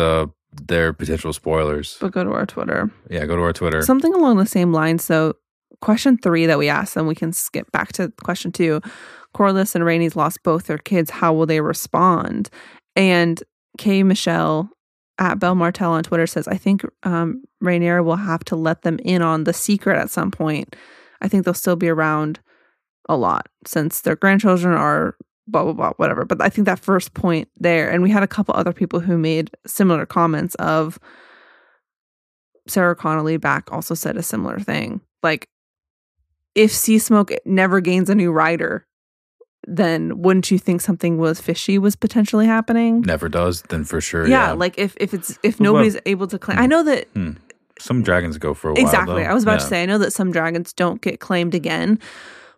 they're potential spoilers. But go to our Twitter. Yeah, go to our Twitter. Something along the same lines. So question 3 that we asked, and we can skip back to question 2. Corlys and Rhaenys lost both their kids. How will they respond? And Kay Michelle at Belle Martel on Twitter says, I think Rhaenyra will have to let them in on the secret at some point. I think they'll still be around a lot since their grandchildren are blah, blah, blah, whatever. But I think that first point there, and we had a couple other people who made similar comments of Sarah Connolly back also said a similar thing. Like, if Seasmoke never gains a new rider, then wouldn't you think something was fishy was potentially happening? Never does, then for sure. Yeah, like if nobody's able to claim. I know that some dragons go for a while. Exactly. Though. I was about to say, I know that some dragons don't get claimed again,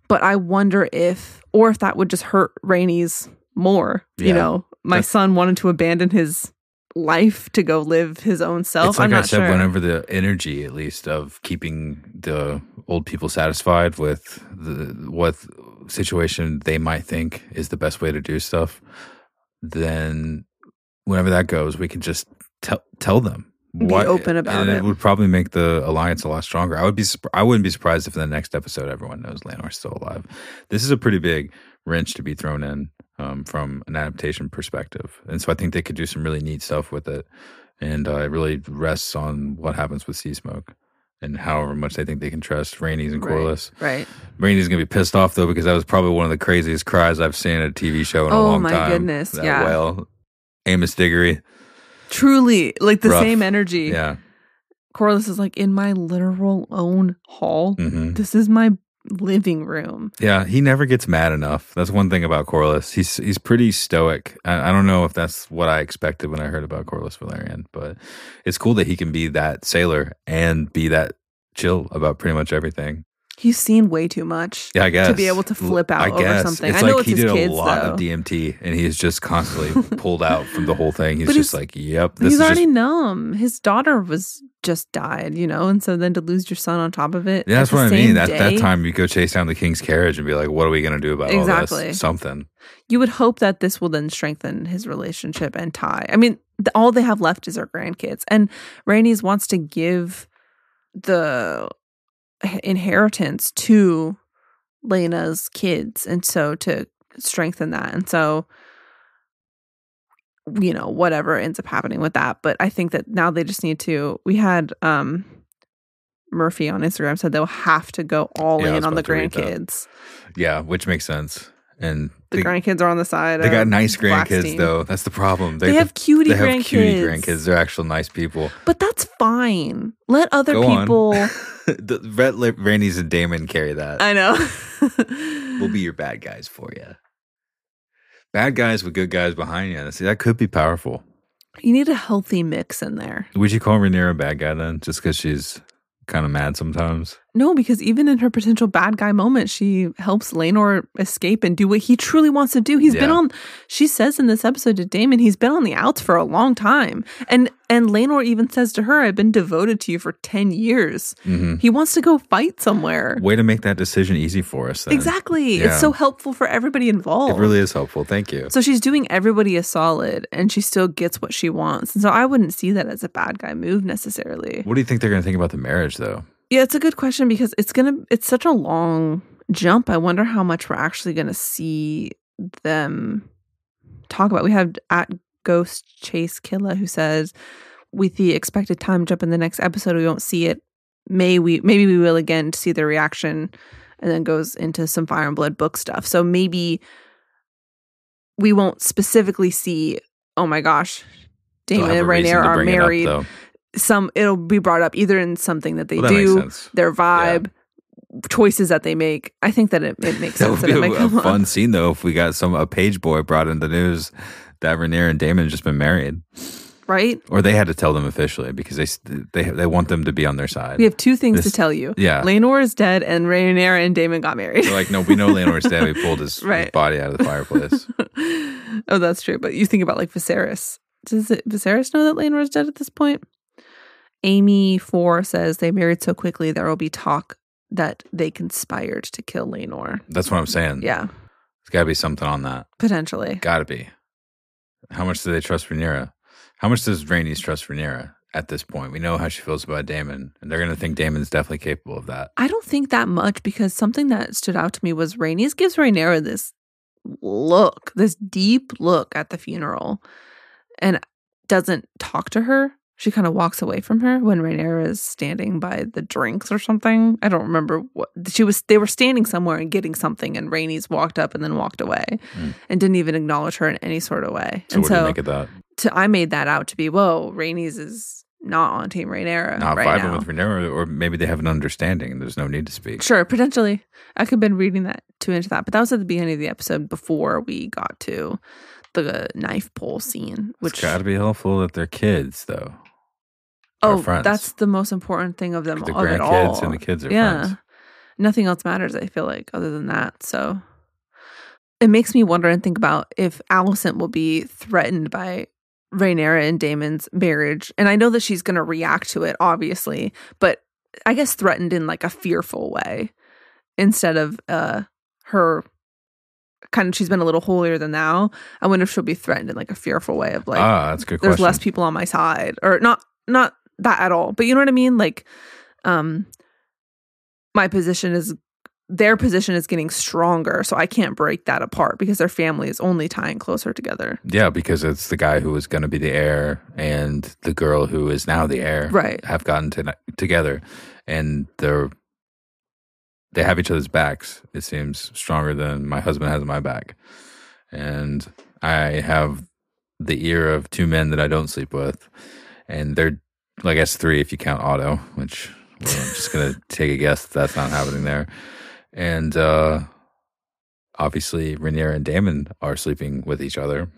but I wonder if that would just hurt Rhaenys more. Yeah. You know, my son wanted to abandon his life to go live his own self. It's like I'm not sure. Went over the energy, at least, of keeping the old people satisfied with what situation they might think is the best way to do stuff. Then, whenever that goes, we can just tell them. Be open about it. It would probably make the alliance a lot stronger. I wouldn't be surprised if in the next episode everyone knows Laenor's still alive. This is a pretty big wrench to be thrown in from an adaptation perspective, and so I think they could do some really neat stuff with it. And it really rests on what happens with Seasmoke and however much they think they can trust Rhaenys and Corlys. Right. Rhaenys is gonna be pissed off though, because that was probably one of the craziest cries I've seen at a TV show in a long time. Oh my goodness! That Amos Diggory. Truly, like the same energy. Yeah. Corlys is like, in my literal own hall. Mm-hmm. This is my living room. Yeah, he never gets mad enough. That's one thing about Corlys. He's pretty stoic. I don't know if that's what I expected when I heard about Corlys Valerian, but it's cool that he can be that sailor and be that chill about pretty much everything. He's seen way too much. Yeah, I guess to be able to flip out over something. It's he did a lot of DMT, and he's just constantly pulled out from the whole thing. He's just like, "Yep, this is already numb." His daughter was just died, you know, and so then to lose your son on top of it. Yeah, that's what I mean. At that time, you go chase down the king's carriage and be like, "What are we going to do about all this?" Something. You would hope that this will then strengthen his relationship and tie. I mean, all they have left is their grandkids, and Rhaenys wants to give the inheritance to Laena's kids, and so to strengthen that, and so you know whatever ends up happening with that. But I think that now they just need to. We had Murphy on Instagram said they'll have to go all in on the grandkids. Yeah, which makes sense. And the grandkids are on the side. They got nice grandkids, though. That's the problem. They have cutie grandkids. They have cutie grandkids. They're actual nice people. But that's fine. Let other people. Rhaenys and Daemon carry that. I know. We'll be your bad guys for you. Bad guys with good guys behind you. See, that could be powerful. You need a healthy mix in there. Would you call Rhaenyra a bad guy then? Just because she's kind of mad sometimes? No, because even in her potential bad guy moment, she helps Laenor escape and do what he truly wants to do. He's been on, she says in this episode to Daemon, he's been on the outs for a long time. And Laenor even says to her, I've been devoted to you for 10 years. Mm-hmm. He wants to go fight somewhere. Way to make that decision easy for us then. Exactly. Yeah. It's so helpful for everybody involved. It really is helpful. Thank you. So she's doing everybody a solid and she still gets what she wants. And so I wouldn't see that as a bad guy move necessarily. What do you think they're going to think about the marriage though? Yeah, it's a good question because it's such a long jump. I wonder how much we're actually going to see them talk about. We have at Ghost Chase Killa who says, with the expected time jump in the next episode, we won't see it. Maybe we will again to see their reaction, and then goes into some Fire and Blood book stuff. So maybe we won't specifically see, oh my gosh, Daemon and Rhaenyra are married. It'll be brought up either in something that they do, their vibe, choices that they make. I think that it makes sense. That would be a fun scene though if we got a page boy brought in the news that Rhaenyra and Daemon just been married, right? Or they had to tell them officially because they want them to be on their side. We have two things to tell you. Yeah, Laenor is dead, and Rhaenyra and Daemon got married. They're like, no, we know Laenor is dead. We pulled his body out of the fireplace. Oh, that's true. But you think about like Viserys. Does Viserys know that Laenor is dead at this point? Amy 4 says they married so quickly there will be talk that they conspired to kill Laenor. That's what I'm saying. Yeah. There's got to be something on that. Potentially. Got to be. How much do they trust Rhaenyra? How much does Rhaenys trust Rhaenyra at this point? We know how she feels about Daemon, and they're going to think Daemon's definitely capable of that. I don't think that much, because something that stood out to me was Rhaenys gives Rhaenyra this look, this deep look at the funeral, and doesn't talk to her. She kind of walks away from her when Rhaenyra is standing by the drinks or something. I don't remember what she was. They were standing somewhere and getting something, and Rhaenys walked up and then walked away and didn't even acknowledge her in any sort of way. So what do you make of that? I made that out to be, whoa, Rhaenys is not on Team Rhaenyra right now. Not vibing with Rhaenyra, or maybe they have an understanding and there's no need to speak. Sure, potentially. I could have been reading that too into that, but that was at the beginning of the episode before we got to the knife pull scene. Which it's got to be helpful that they're kids, though. Oh, that's the most important thing of them. The grandkids and the kids are friends. Nothing else matters, I feel like, other than that. So it makes me wonder and think about if Alicent will be threatened by Rhaenyra and Daemon's marriage. And I know that she's going to react to it, obviously, but I guess threatened in like a fearful way instead of her kind of, she's been a little holier than thou. I wonder if she'll be threatened in like a fearful way of like, that's a good question. There's less people on my side, or not that at all, but you know what I mean? Like, their position is getting stronger, so I can't break that apart because their family is only tying closer together. Yeah, because it's the guy who was going to be the heir and the girl who is now the heir, right, have gotten together, and they have each other's backs. It seems stronger than my husband has my back, and I have the ear of two men that I don't sleep with, and they're, I guess, three if you count Otto, which well, I'm just going to take a guess that's not happening there. And obviously, Rhaenyra and Daemon are sleeping with each other.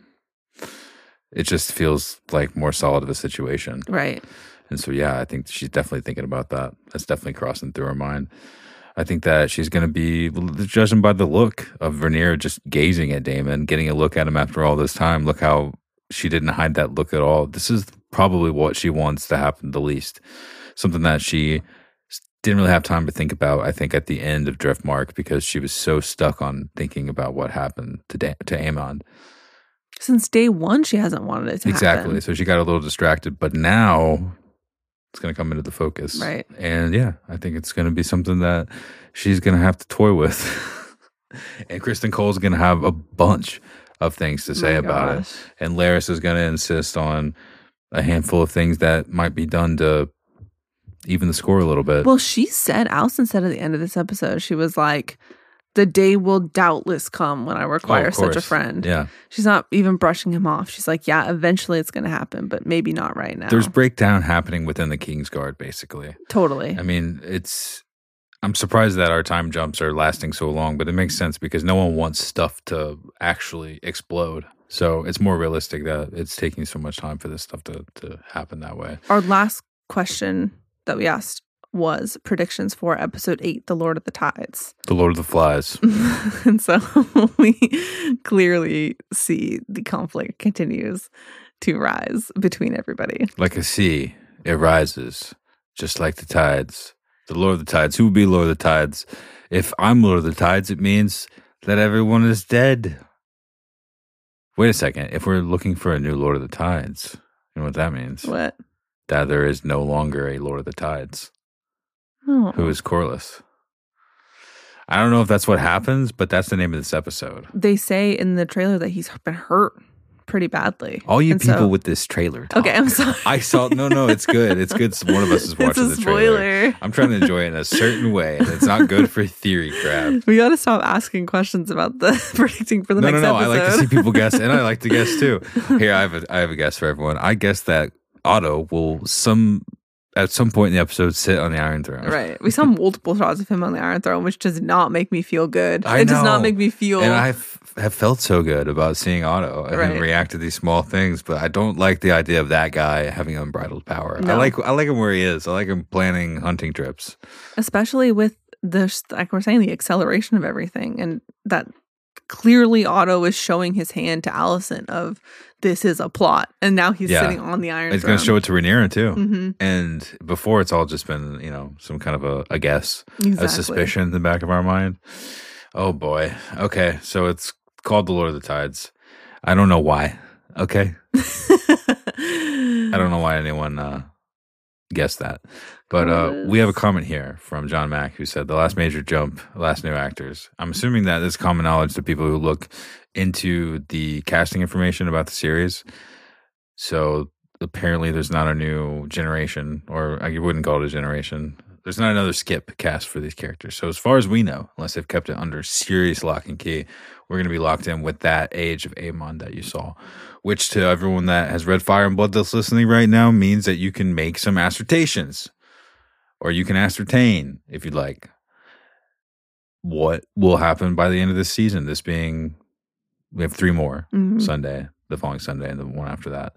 It just feels like more solid of a situation. Right. And so, yeah, I think she's definitely thinking about that. That's definitely crossing through her mind. I think that she's going to be, judging by the look of Rhaenyra just gazing at Daemon, getting a look at him after all this time. Look how she didn't hide that look at all. This is probably what she wants to happen the least. Something that she didn't really have time to think about, I think, at the end of Driftmark, because she was so stuck on thinking about what happened to Aemond. Since day one, she hasn't wanted it to happen. Exactly. So she got a little distracted, but now it's going to come into the focus. Right. And yeah, I think it's going to be something that she's going to have to toy with. And Criston Cole's going to have a bunch of things to say about it. And Larys is going to insist on a handful of things that might be done to even the score a little bit. Well, Allison said at the end of this episode, she was like, the day will doubtless come when I require such a friend. Yeah. She's not even brushing him off. She's like, yeah, eventually it's going to happen, but maybe not right now. There's breakdown happening within the Kingsguard, basically. Totally. I mean, I'm surprised that our time jumps are lasting so long, but it makes sense because no one wants stuff to actually explode. So it's more realistic that it's taking so much time for this stuff to happen that way. Our last question that we asked was predictions for episode 8, The Lord of the Tides. The Lord of the Flies. And so we clearly see the conflict continues to rise between everybody. Like a sea, it rises, just like the tides. The Lord of the Tides. Who would be Lord of the Tides? If I'm Lord of the Tides, it means that everyone is dead. Wait a second. If we're looking for a new Lord of the Tides, you know what that means? What? That there is no longer a Lord of the Tides. Oh. Who is Corlys? I don't know if that's what happens, but that's the name of this episode. They say in the trailer that he's been hurt pretty badly. All you people with this trailer talk. Okay, I'm sorry. I saw... No, it's good. It's good. One of us is watching the trailer. I'm trying to enjoy it in a certain way, and it's not good for theory crap. We got to stop asking questions about the predicting for the next episode. No, I like to see people guess, and I like to guess, too. Here, I have a guess for everyone. I guess that Otto will at some point in the episode sit on the Iron Throne. Right. We saw multiple shots of him on the Iron Throne, which does not make me feel good. Does not make me feel... And I have felt so good about seeing Otto and him react to these small things, but I don't like the idea of that guy having unbridled power. No. I like him where he is. I like him planning hunting trips. Especially with, like we're saying, the acceleration of everything, and that... Clearly, Otto is showing his hand to Allison of this is a plot, and now he's sitting on the Iron Throne. He's going to show it to Rhaenyra too. Mm-hmm. And before, it's all just been some kind of a guess, a suspicion in the back of our mind. Oh boy. Okay, so it's called The Lord of the Tides. I don't know why. Okay, I don't know why anyone guessed that, but we have a comment here from John Mack who said the last major jump, last new actors. I'm assuming that is common knowledge to people who look into the casting information about the series. So apparently there's not a new generation, or I wouldn't call it a generation There's not another skip cast for these characters. So as far as we know, unless they've kept it under serious lock and key, we're going to be locked in with that age of Aemond that you saw, which to everyone that has read Fire and Blood that's listening right now means that you can make some assertions, or you can ascertain, if you'd like, what will happen by the end of this season. This being, we have three more, Sunday, the following Sunday, and the one after that.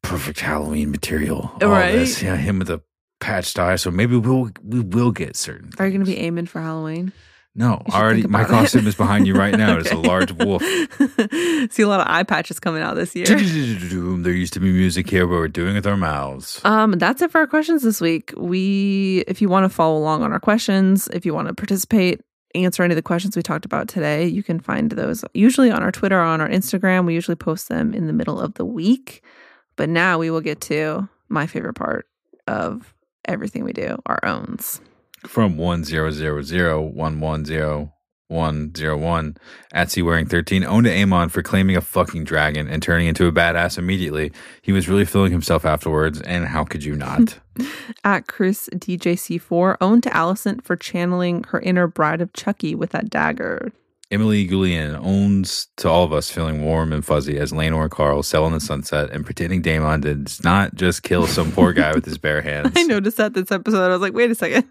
Perfect Halloween material. All right. This. Yeah, him with a patched eye. So maybe we will get certain things. Are you going to be aiming for Halloween? No, already. My costume is behind you right now. Okay. It's a large wolf. See a lot of eye patches coming out this year. There used to be music here, but we're doing it with our mouths. That's it for our questions this week. If you want to follow along on our questions, if you want to participate, answer any of the questions we talked about today, you can find those usually on our Twitter or on our Instagram. We usually post them in the middle of the week. But now we will get to my favorite part of everything we do, our owns. From 10001100101 at @cwearing13 owned Aemon for claiming a fucking dragon and turning into a badass immediately. He was really feeling himself afterwards, and how could you not? At ChrisDJC4 owned to Alicent for channeling her inner Bride of Chucky with that dagger. Emily Gullion owns to all of us feeling warm and fuzzy as Laenor and Carl sail in the sunset and pretending Daemon did not just kill some poor guy with his bare hands. I noticed that this episode. I was like, wait a second.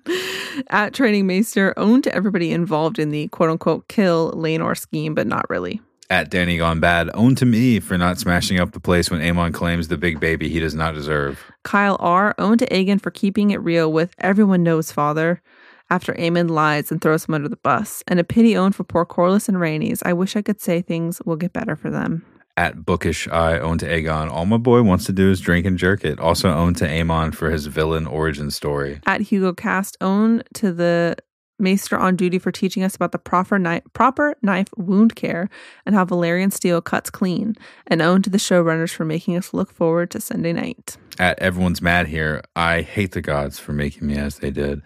At Training Maester, owned to everybody involved in the quote-unquote kill Laenor scheme, but not really. At Danny Gone Bad, owned to me for not smashing up the place when Aemon claims the big baby he does not deserve. Kyle R, owned to Aegon for keeping it real with everyone knows father. After Aemon lies and throws him under the bus. And a pity owned for poor Corlys and Rhaenys. I wish I could say things will get better for them. At Bookish I owned to Aegon. All my boy wants to do is drink and jerk it. Also owned to Aemon for his villain origin story. At Hugo Cast owned to the Maester on duty for teaching us about the proper knife wound care and how Valerian steel cuts clean, and owned to the showrunners for making us look forward to Sunday night. At Everyone's Mad Here, I hate the gods for making me as they did.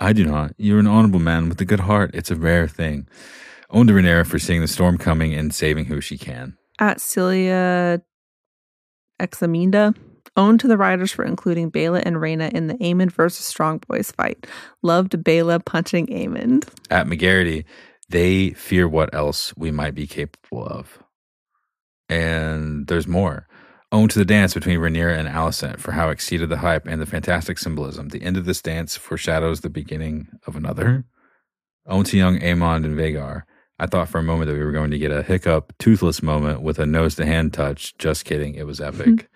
I do not. You're an honorable man with a good heart. It's a rare thing. Owned to Rhaenyra for seeing the storm coming and saving who she can. At Celia Examinda, owned to the writers for including Bela and Rhaena in the Aemond versus Strong Boys fight. Loved Bela punching Aemond. At McGarity, they fear what else we might be capable of. And there's more. Owned to the dance between Rhaenyra and Alicent for how it exceeded the hype and the fantastic symbolism. The end of this dance foreshadows the beginning of another. Owned to young Aemond and Vhagar. I thought for a moment that we were going to get a hiccup, toothless moment with a nose-to-hand touch. Just kidding. It was epic.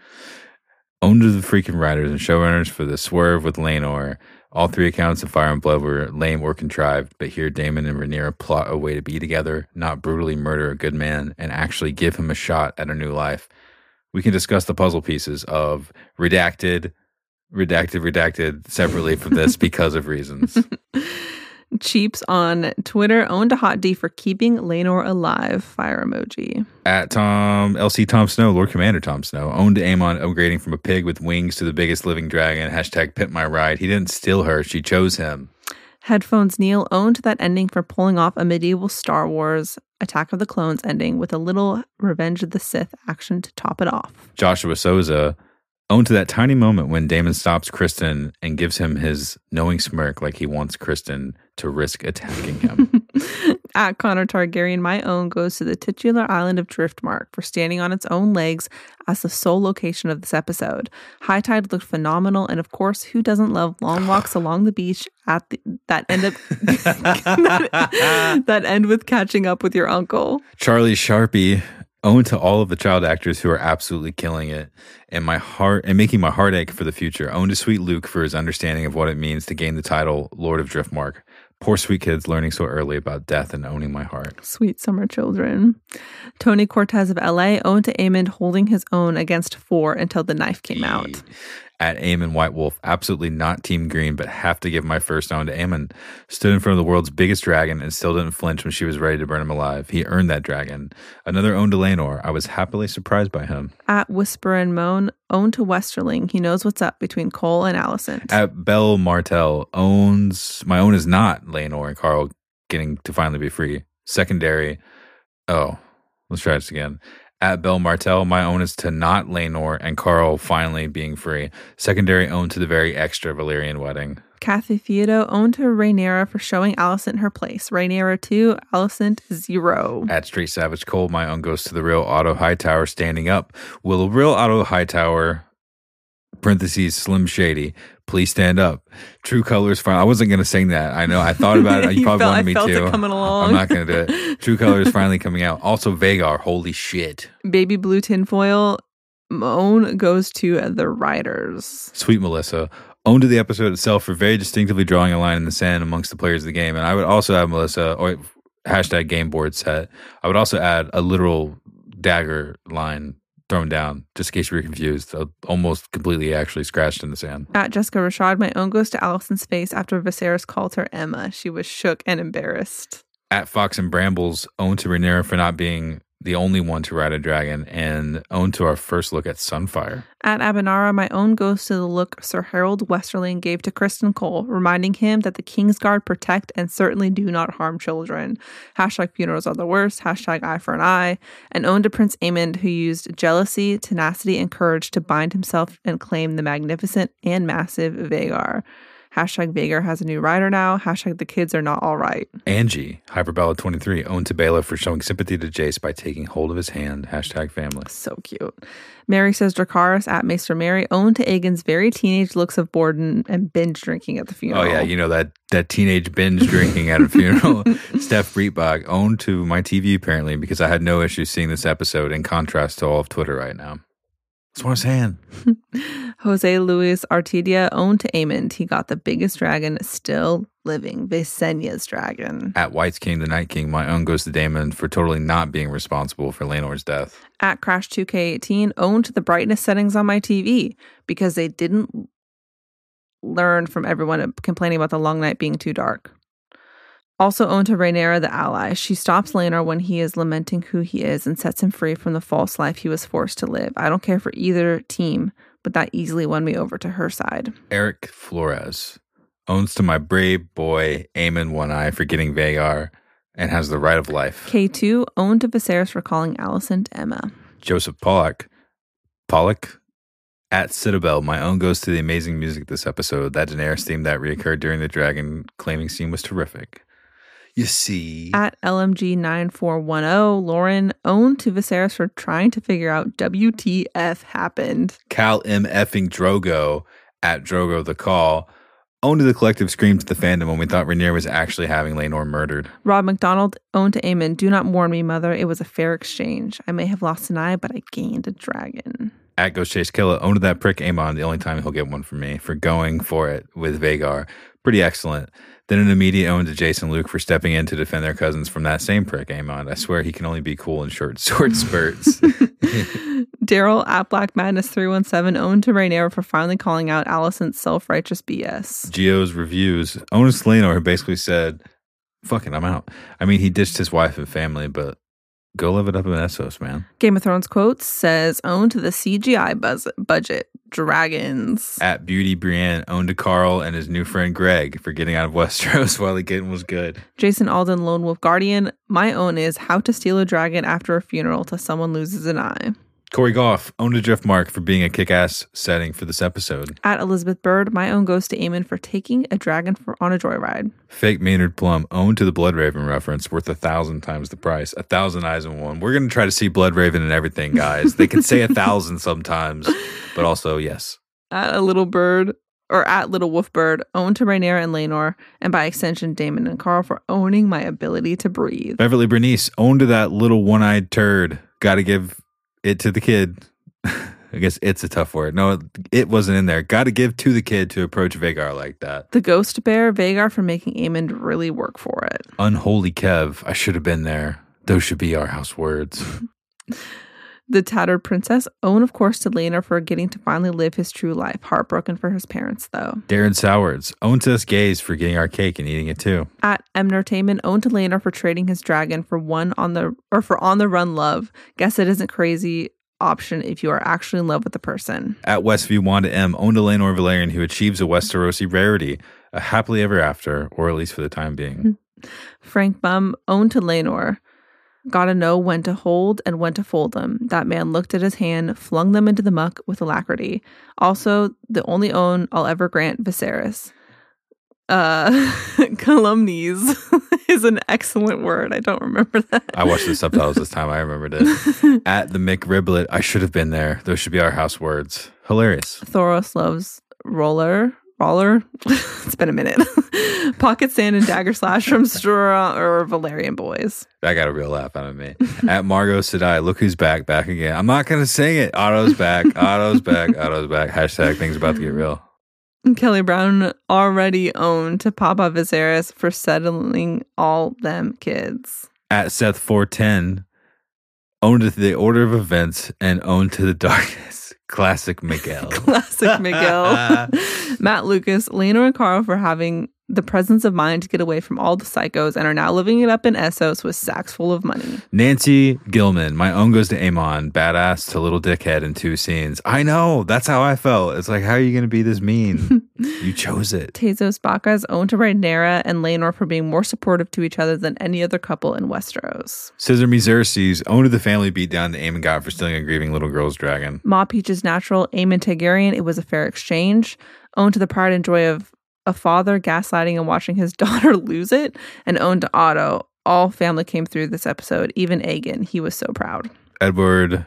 Owned to the freaking writers and showrunners for the swerve with Laenor. All three accounts of Fire and Blood were lame or contrived, but here Daemon and Rhaenyra plot a way to be together, not brutally murder a good man, and actually give him a shot at a new life. We can discuss the puzzle pieces of redacted separately from this because of reasons. Cheeps on Twitter owned to Hot D for keeping Laenor alive. Fire emoji. At LC Tom Snow, Lord Commander Tom Snow, owned to Aemon upgrading from a pig with wings to the biggest living dragon. Hashtag pimp my ride. He didn't steal her. She chose him. Headphones Neil owned that ending for pulling off a medieval Star Wars Attack of the Clones ending with a little Revenge of the Sith action to top it off. Joshua Souza owned to that tiny moment when Daemon stops Criston and gives him his knowing smirk like he wants Criston to risk attacking him. At Connor Targaryen, my own goes to the titular island of Driftmark for standing on its own legs as the sole location of this episode. High tide looked phenomenal, and of course, who doesn't love long walks along the beach at that end with catching up with your uncle? Charlie Sharpie owned to all of the child actors who are absolutely killing it, and making my heart ache for the future. Owned to sweet Luke for his understanding of what it means to gain the title Lord of Driftmark. Poor sweet kids learning so early about death and owning my heart. Sweet summer children. Tony Cortez of LA owned to Aemond holding his own against four until the knife came out. At Aemon White Wolf, absolutely not Team Green, but have to give my first own to Aemon. Stood in front of the world's biggest dragon and still didn't flinch when she was ready to burn him alive. He earned that dragon. Another own to Laenor. I was happily surprised by him. At Whisper and Moan, own to Westerling. He knows what's up between Cole and Alicent. At Belle Martel, my own is not Laenor and Carl getting to finally be free. Secondary. Oh, let's try this again. at Bel Martell. My own is to not Laenor and Carl finally being free. Secondary own to the very extra Valerian wedding. Kathy Theodo owned to Rhaenyra for showing Alicent her place. Rhaenyra 2, Alicent 0. At Street Savage Cole, my own goes to the real Otto Hightower standing up. Will real Otto Hightower, parentheses, Slim Shady, please stand up. True Colors Finally. I wasn't going to sing that. I know. I thought about it. You probably wanted me to. I felt it coming along. I'm not going to do it. True Colors Finally coming out. Also Vhagar. Holy shit. Baby Blue Tinfoil. Own goes to the Riders. Sweet Melissa. Own to the episode itself for very distinctively drawing a line in the sand amongst the players of the game. And I would also add Melissa, or hashtag game board set. I would also add a literal dagger line thrown down, just in case you were confused. Almost completely actually scratched in the sand. At Jessica Rashad, my own goes to Allison's face after Viserys called her Emma. She was shook and embarrassed. At Fox and Brambles, own to Rhaenyra for not being the only one to ride a dragon, and own to our first look at Sunfire. At Abenara, my own goes to the look Sir Harold Westerling gave to Criston Cole, reminding him that the Kingsguard protect and certainly do not harm children. Hashtag funerals are the worst. Hashtag eye for an eye. And own to Prince Aemond, who used jealousy, tenacity, and courage to bind himself and claim the magnificent and massive Vhagar. Hashtag Vhagar has a new rider now. Hashtag the kids are not all right. Angie, Hyperbella 23, owned to Bela for showing sympathy to Jace by taking hold of his hand. Hashtag family. So cute. Mary says Dracarys at Maester Mary, owned to Aegon's very teenage looks of boredom and binge drinking at the funeral. Oh yeah, you know that teenage binge drinking at a funeral. Steph Breitbach, owned to my TV apparently because I had no issue seeing this episode in contrast to all of Twitter right now. That's what I'm saying. Jose Luis Artidia owned to Aemond. He got the biggest dragon still living, Visenya's dragon. At White's King, the Night King, my own goes to Daemon for totally not being responsible for Laenor's death. At Crash 2K18, owned to the brightness settings on my TV because they didn't learn from everyone complaining about the long night being too dark. Also owned to Rhaenyra the ally. She stops Laenor when he is lamenting who he is and sets him free from the false life he was forced to live. I don't care for either team, but that easily won me over to her side. Eric Flores owns to my brave boy Aemon One Eye for getting Vhagar and has the right of life. K2 owned to Viserys for calling Alicent Emma. Joseph Pollock? At Citadel, my own goes to the amazing music this episode. That Daenerys theme that reoccurred during the dragon claiming scene was terrific. You see. At LMG9410, Lauren owned to Viserys for trying to figure out WTF happened. Cal M. Effing Drogo at Drogo the Call owned to the collective screams of the fandom when we thought Rhaenyra was actually having Laenor murdered. Rob McDonald owned to Aemon. Do not mourn me, mother. It was a fair exchange. I may have lost an eye, but I gained a dragon. At Ghost Chase Killa owned to that prick Aemon. The only time he'll get one from me for going for it with Vhagar. Pretty excellent. Then an immediate own to Jace and Luke for stepping in to defend their cousins from that same prick, Aemond. I swear he can only be cool in short spurts. Daryl at Black Madness 317 owned to Rhaenyra for finally calling out Alicent's self-righteous BS. Geo's reviews. Onus Laenor basically said, fuck it, I'm out. I mean, he ditched his wife and family, but go live it up in Essos, man. Game of Thrones quotes says, own to the CGI budget. Dragons. At Beauty Brienne owned to Carl and his new friend Greg for getting out of Westeros while the getting was good. Jason Alden, Lone Wolf Guardian. My own is how to steal a dragon after a funeral till someone loses an eye. Corey Goff owned to Driftmark for being a kick-ass setting for this episode. At Elizabeth Bird, my own goes to Aemon for taking a dragon on a joyride. Fake Maynard Plum owned to the Blood Raven reference, worth 1,000 times the price. 1,000 eyes in one. We're going to try to see Blood Raven and everything, guys. They can say 1,000 sometimes, but also, yes. At Little Wolf Bird, owned to Rhaenyra and Laenor, and by extension, Daemon and Carl for owning my ability to breathe. Beverly Bernice owned to that little one-eyed turd. Gotta give it to the kid. I guess it's a tough word. No, it wasn't in there. Got to give to the kid to approach Vhagar like that. The Ghost Bear, Vhagar for making Aemond really work for it. Unholy Kev, I should have been there. Those should be our house words. The Tattered Princess, own of course to Laenor for getting to finally live his true life. Heartbroken for his parents, though. Darren Sowards, own to us gays for getting our cake and eating it too. At Emnertainment, own to Laenor for trading his dragon for on the run love. Guess it isn't crazy option if you are actually in love with the person. At Westview Wanda M, own to Laenor Valerian who achieves a Westerosi rarity, a happily ever after, or at least for the time being. Frank Bum, own to Laenor Gotta know when to hold and when to fold them. That man looked at his hand, flung them into the muck with alacrity. Also, the only own I'll ever grant Viserys. Calumnies is an excellent word. I don't remember that. I watched the subtitles this time. I remembered it. At the McRiblet, I should have been there. Those should be our house words. Hilarious. Thoros loves roller. It's been a minute. Pocket sand and dagger slash from Stura or Valerian boys. I got a real laugh out of me. At Margot Sedai, look who's back again. I'm not gonna sing it. Otto's back. Hashtag things about to get real. Kelly Brown already owned to Papa Viserys for settling all them kids. At Seth 410, owned to the order of events and owned to the darkness. Classic Miguel. Matt Lucas, Laenor and Carl for having the presence of mind to get away from all the psychos and are now living it up in Essos with sacks full of money. Nancy Gilman, my own goes to Aemond, badass to little dickhead in 2 scenes. I know, that's how I felt. It's like, how are you going to be this mean? You chose it. Tezos Baka's own to Rhaenyra and Laenor for being more supportive to each other than any other couple in Westeros. Scissor Mizerces, own to the family beat down the Aemon god for stealing a grieving little girl's dragon. Ma Peach's natural, Aemon Targaryen, it was a fair exchange. Own to the pride and joy of a father gaslighting and watching his daughter lose it, and owned to Otto. All family came through this episode, even Aegon. He was so proud. Edward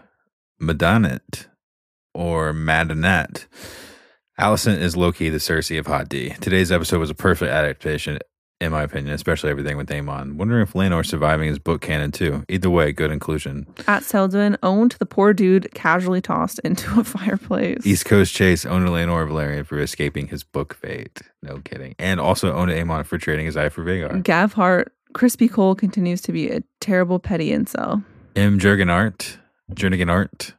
Madonet, or Madonet. Alicent is low-key the Cersei of Hot D. Today's episode was a perfect adaptation, in my opinion, especially everything with Aemon. Wondering if Laenor surviving is book canon too. Either way, good inclusion. At Seldwin, owned to the poor dude casually tossed into a fireplace. East Coast Chase, owned to Laenor Valerian for escaping his book fate. No kidding. And also owned to Aemon for trading his eye for Vhagar. Gav Hart, Crispy Cole continues to be a terrible petty incel. M. Jernigan Art.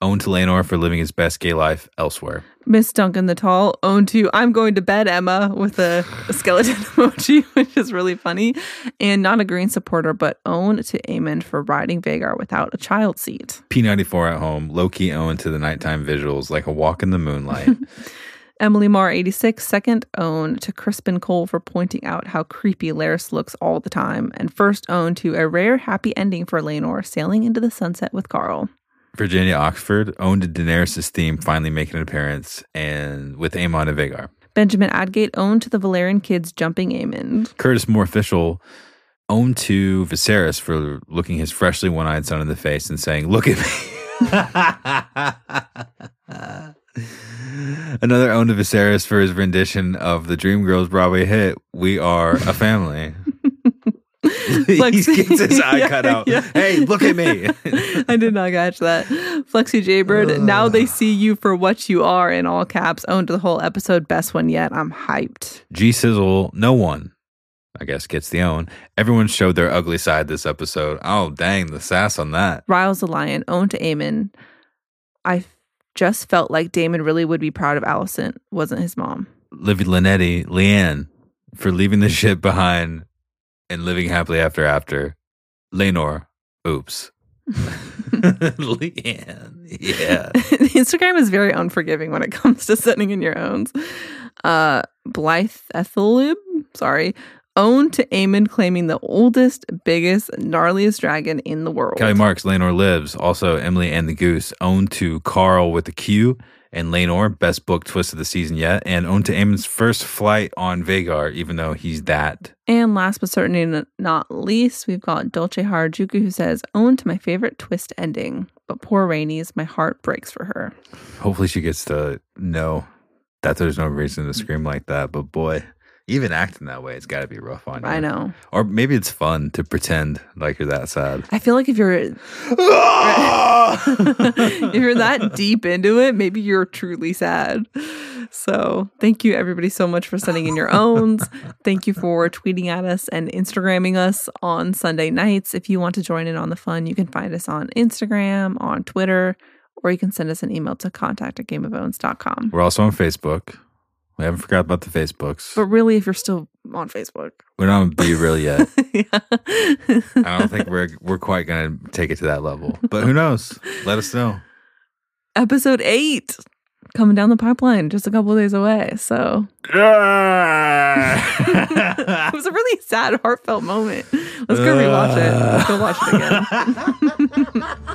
Owned to Laenor for living his best gay life elsewhere. Miss Duncan the Tall, owned to I'm going to bed, Emma, with a skeleton emoji, which is really funny. And not a green supporter, but owned to Aemond for riding Vhagar without a child seat. P94 at home, low-key owned to the nighttime visuals, like a walk in the moonlight. Emily Marr, 86, second owned to Criston Cole for pointing out how creepy Larys looks all the time. And first owned to a rare happy ending for Laenor, sailing into the sunset with Carl. Virginia Oxford, owned to Daenerys' theme finally making an appearance, and with Aemon and Vhagar. Benjamin Adgate, owned to the Valerian kids jumping Aemond. Curtis Moore Official, owned to Viserys for looking his freshly one-eyed son in the face and saying, "Look at me." Another owned to Viserys for his rendition of the Dreamgirls Broadway hit, "We Are a Family." He gets his eye cut out. Yeah. Hey, look at me. I did not catch that. Flexi Jaybird, now they see you for what you are, in all caps, owned to the whole episode. Best one yet. I'm hyped. G Sizzle, no one, I guess, gets the own. Everyone showed their ugly side this episode. Oh, dang, the sass on that. Riles the Lion, owned to Aemon. I just felt like Daemon really would be proud of Alicent, wasn't his mom. Livy Linetti, Leanne, for leaving the ship behind and living happily after. Laenor, oops. Leanne, yeah. Instagram is very unforgiving when it comes to sending in your owns. Blythe Ethelib, owned to Aemon claiming the oldest, biggest, gnarliest dragon in the world. Kelly Marks, Laenor lives. Also, Emily and the Goose, owned to Carl with the Q. And Laenor, best book twist of the season yet, and owned to Aemon's first flight on Vhagar, even though he's that. And last but certainly not least, we've got Dolce Harajuku, who says, owned to my favorite twist ending, but poor Rhaenys, my heart breaks for her. Hopefully she gets to know that there's no reason to scream like that, but boy, even acting that way, it's got to be rough on you. I know. Or maybe it's fun to pretend like you're that sad. I feel like if you're... if you're that deep into it, maybe you're truly sad. So thank you everybody so much for sending in your owns. Thank you for tweeting at us and Instagramming us on Sunday nights. If you want to join in on the fun, you can find us on Instagram, on Twitter, or you can send us an email to contact@gameofowns.com. We're also on Facebook. We haven't forgot about the Facebooks. But really, if you're still on Facebook. We're not on Be Real yet. Yeah. I don't think we're quite going to take it to that level. But who knows? Let us know. Episode 8. coming down the pipeline just a couple of days away. So it was a really sad, heartfelt moment. Let's go rewatch it. Let's go watch it again.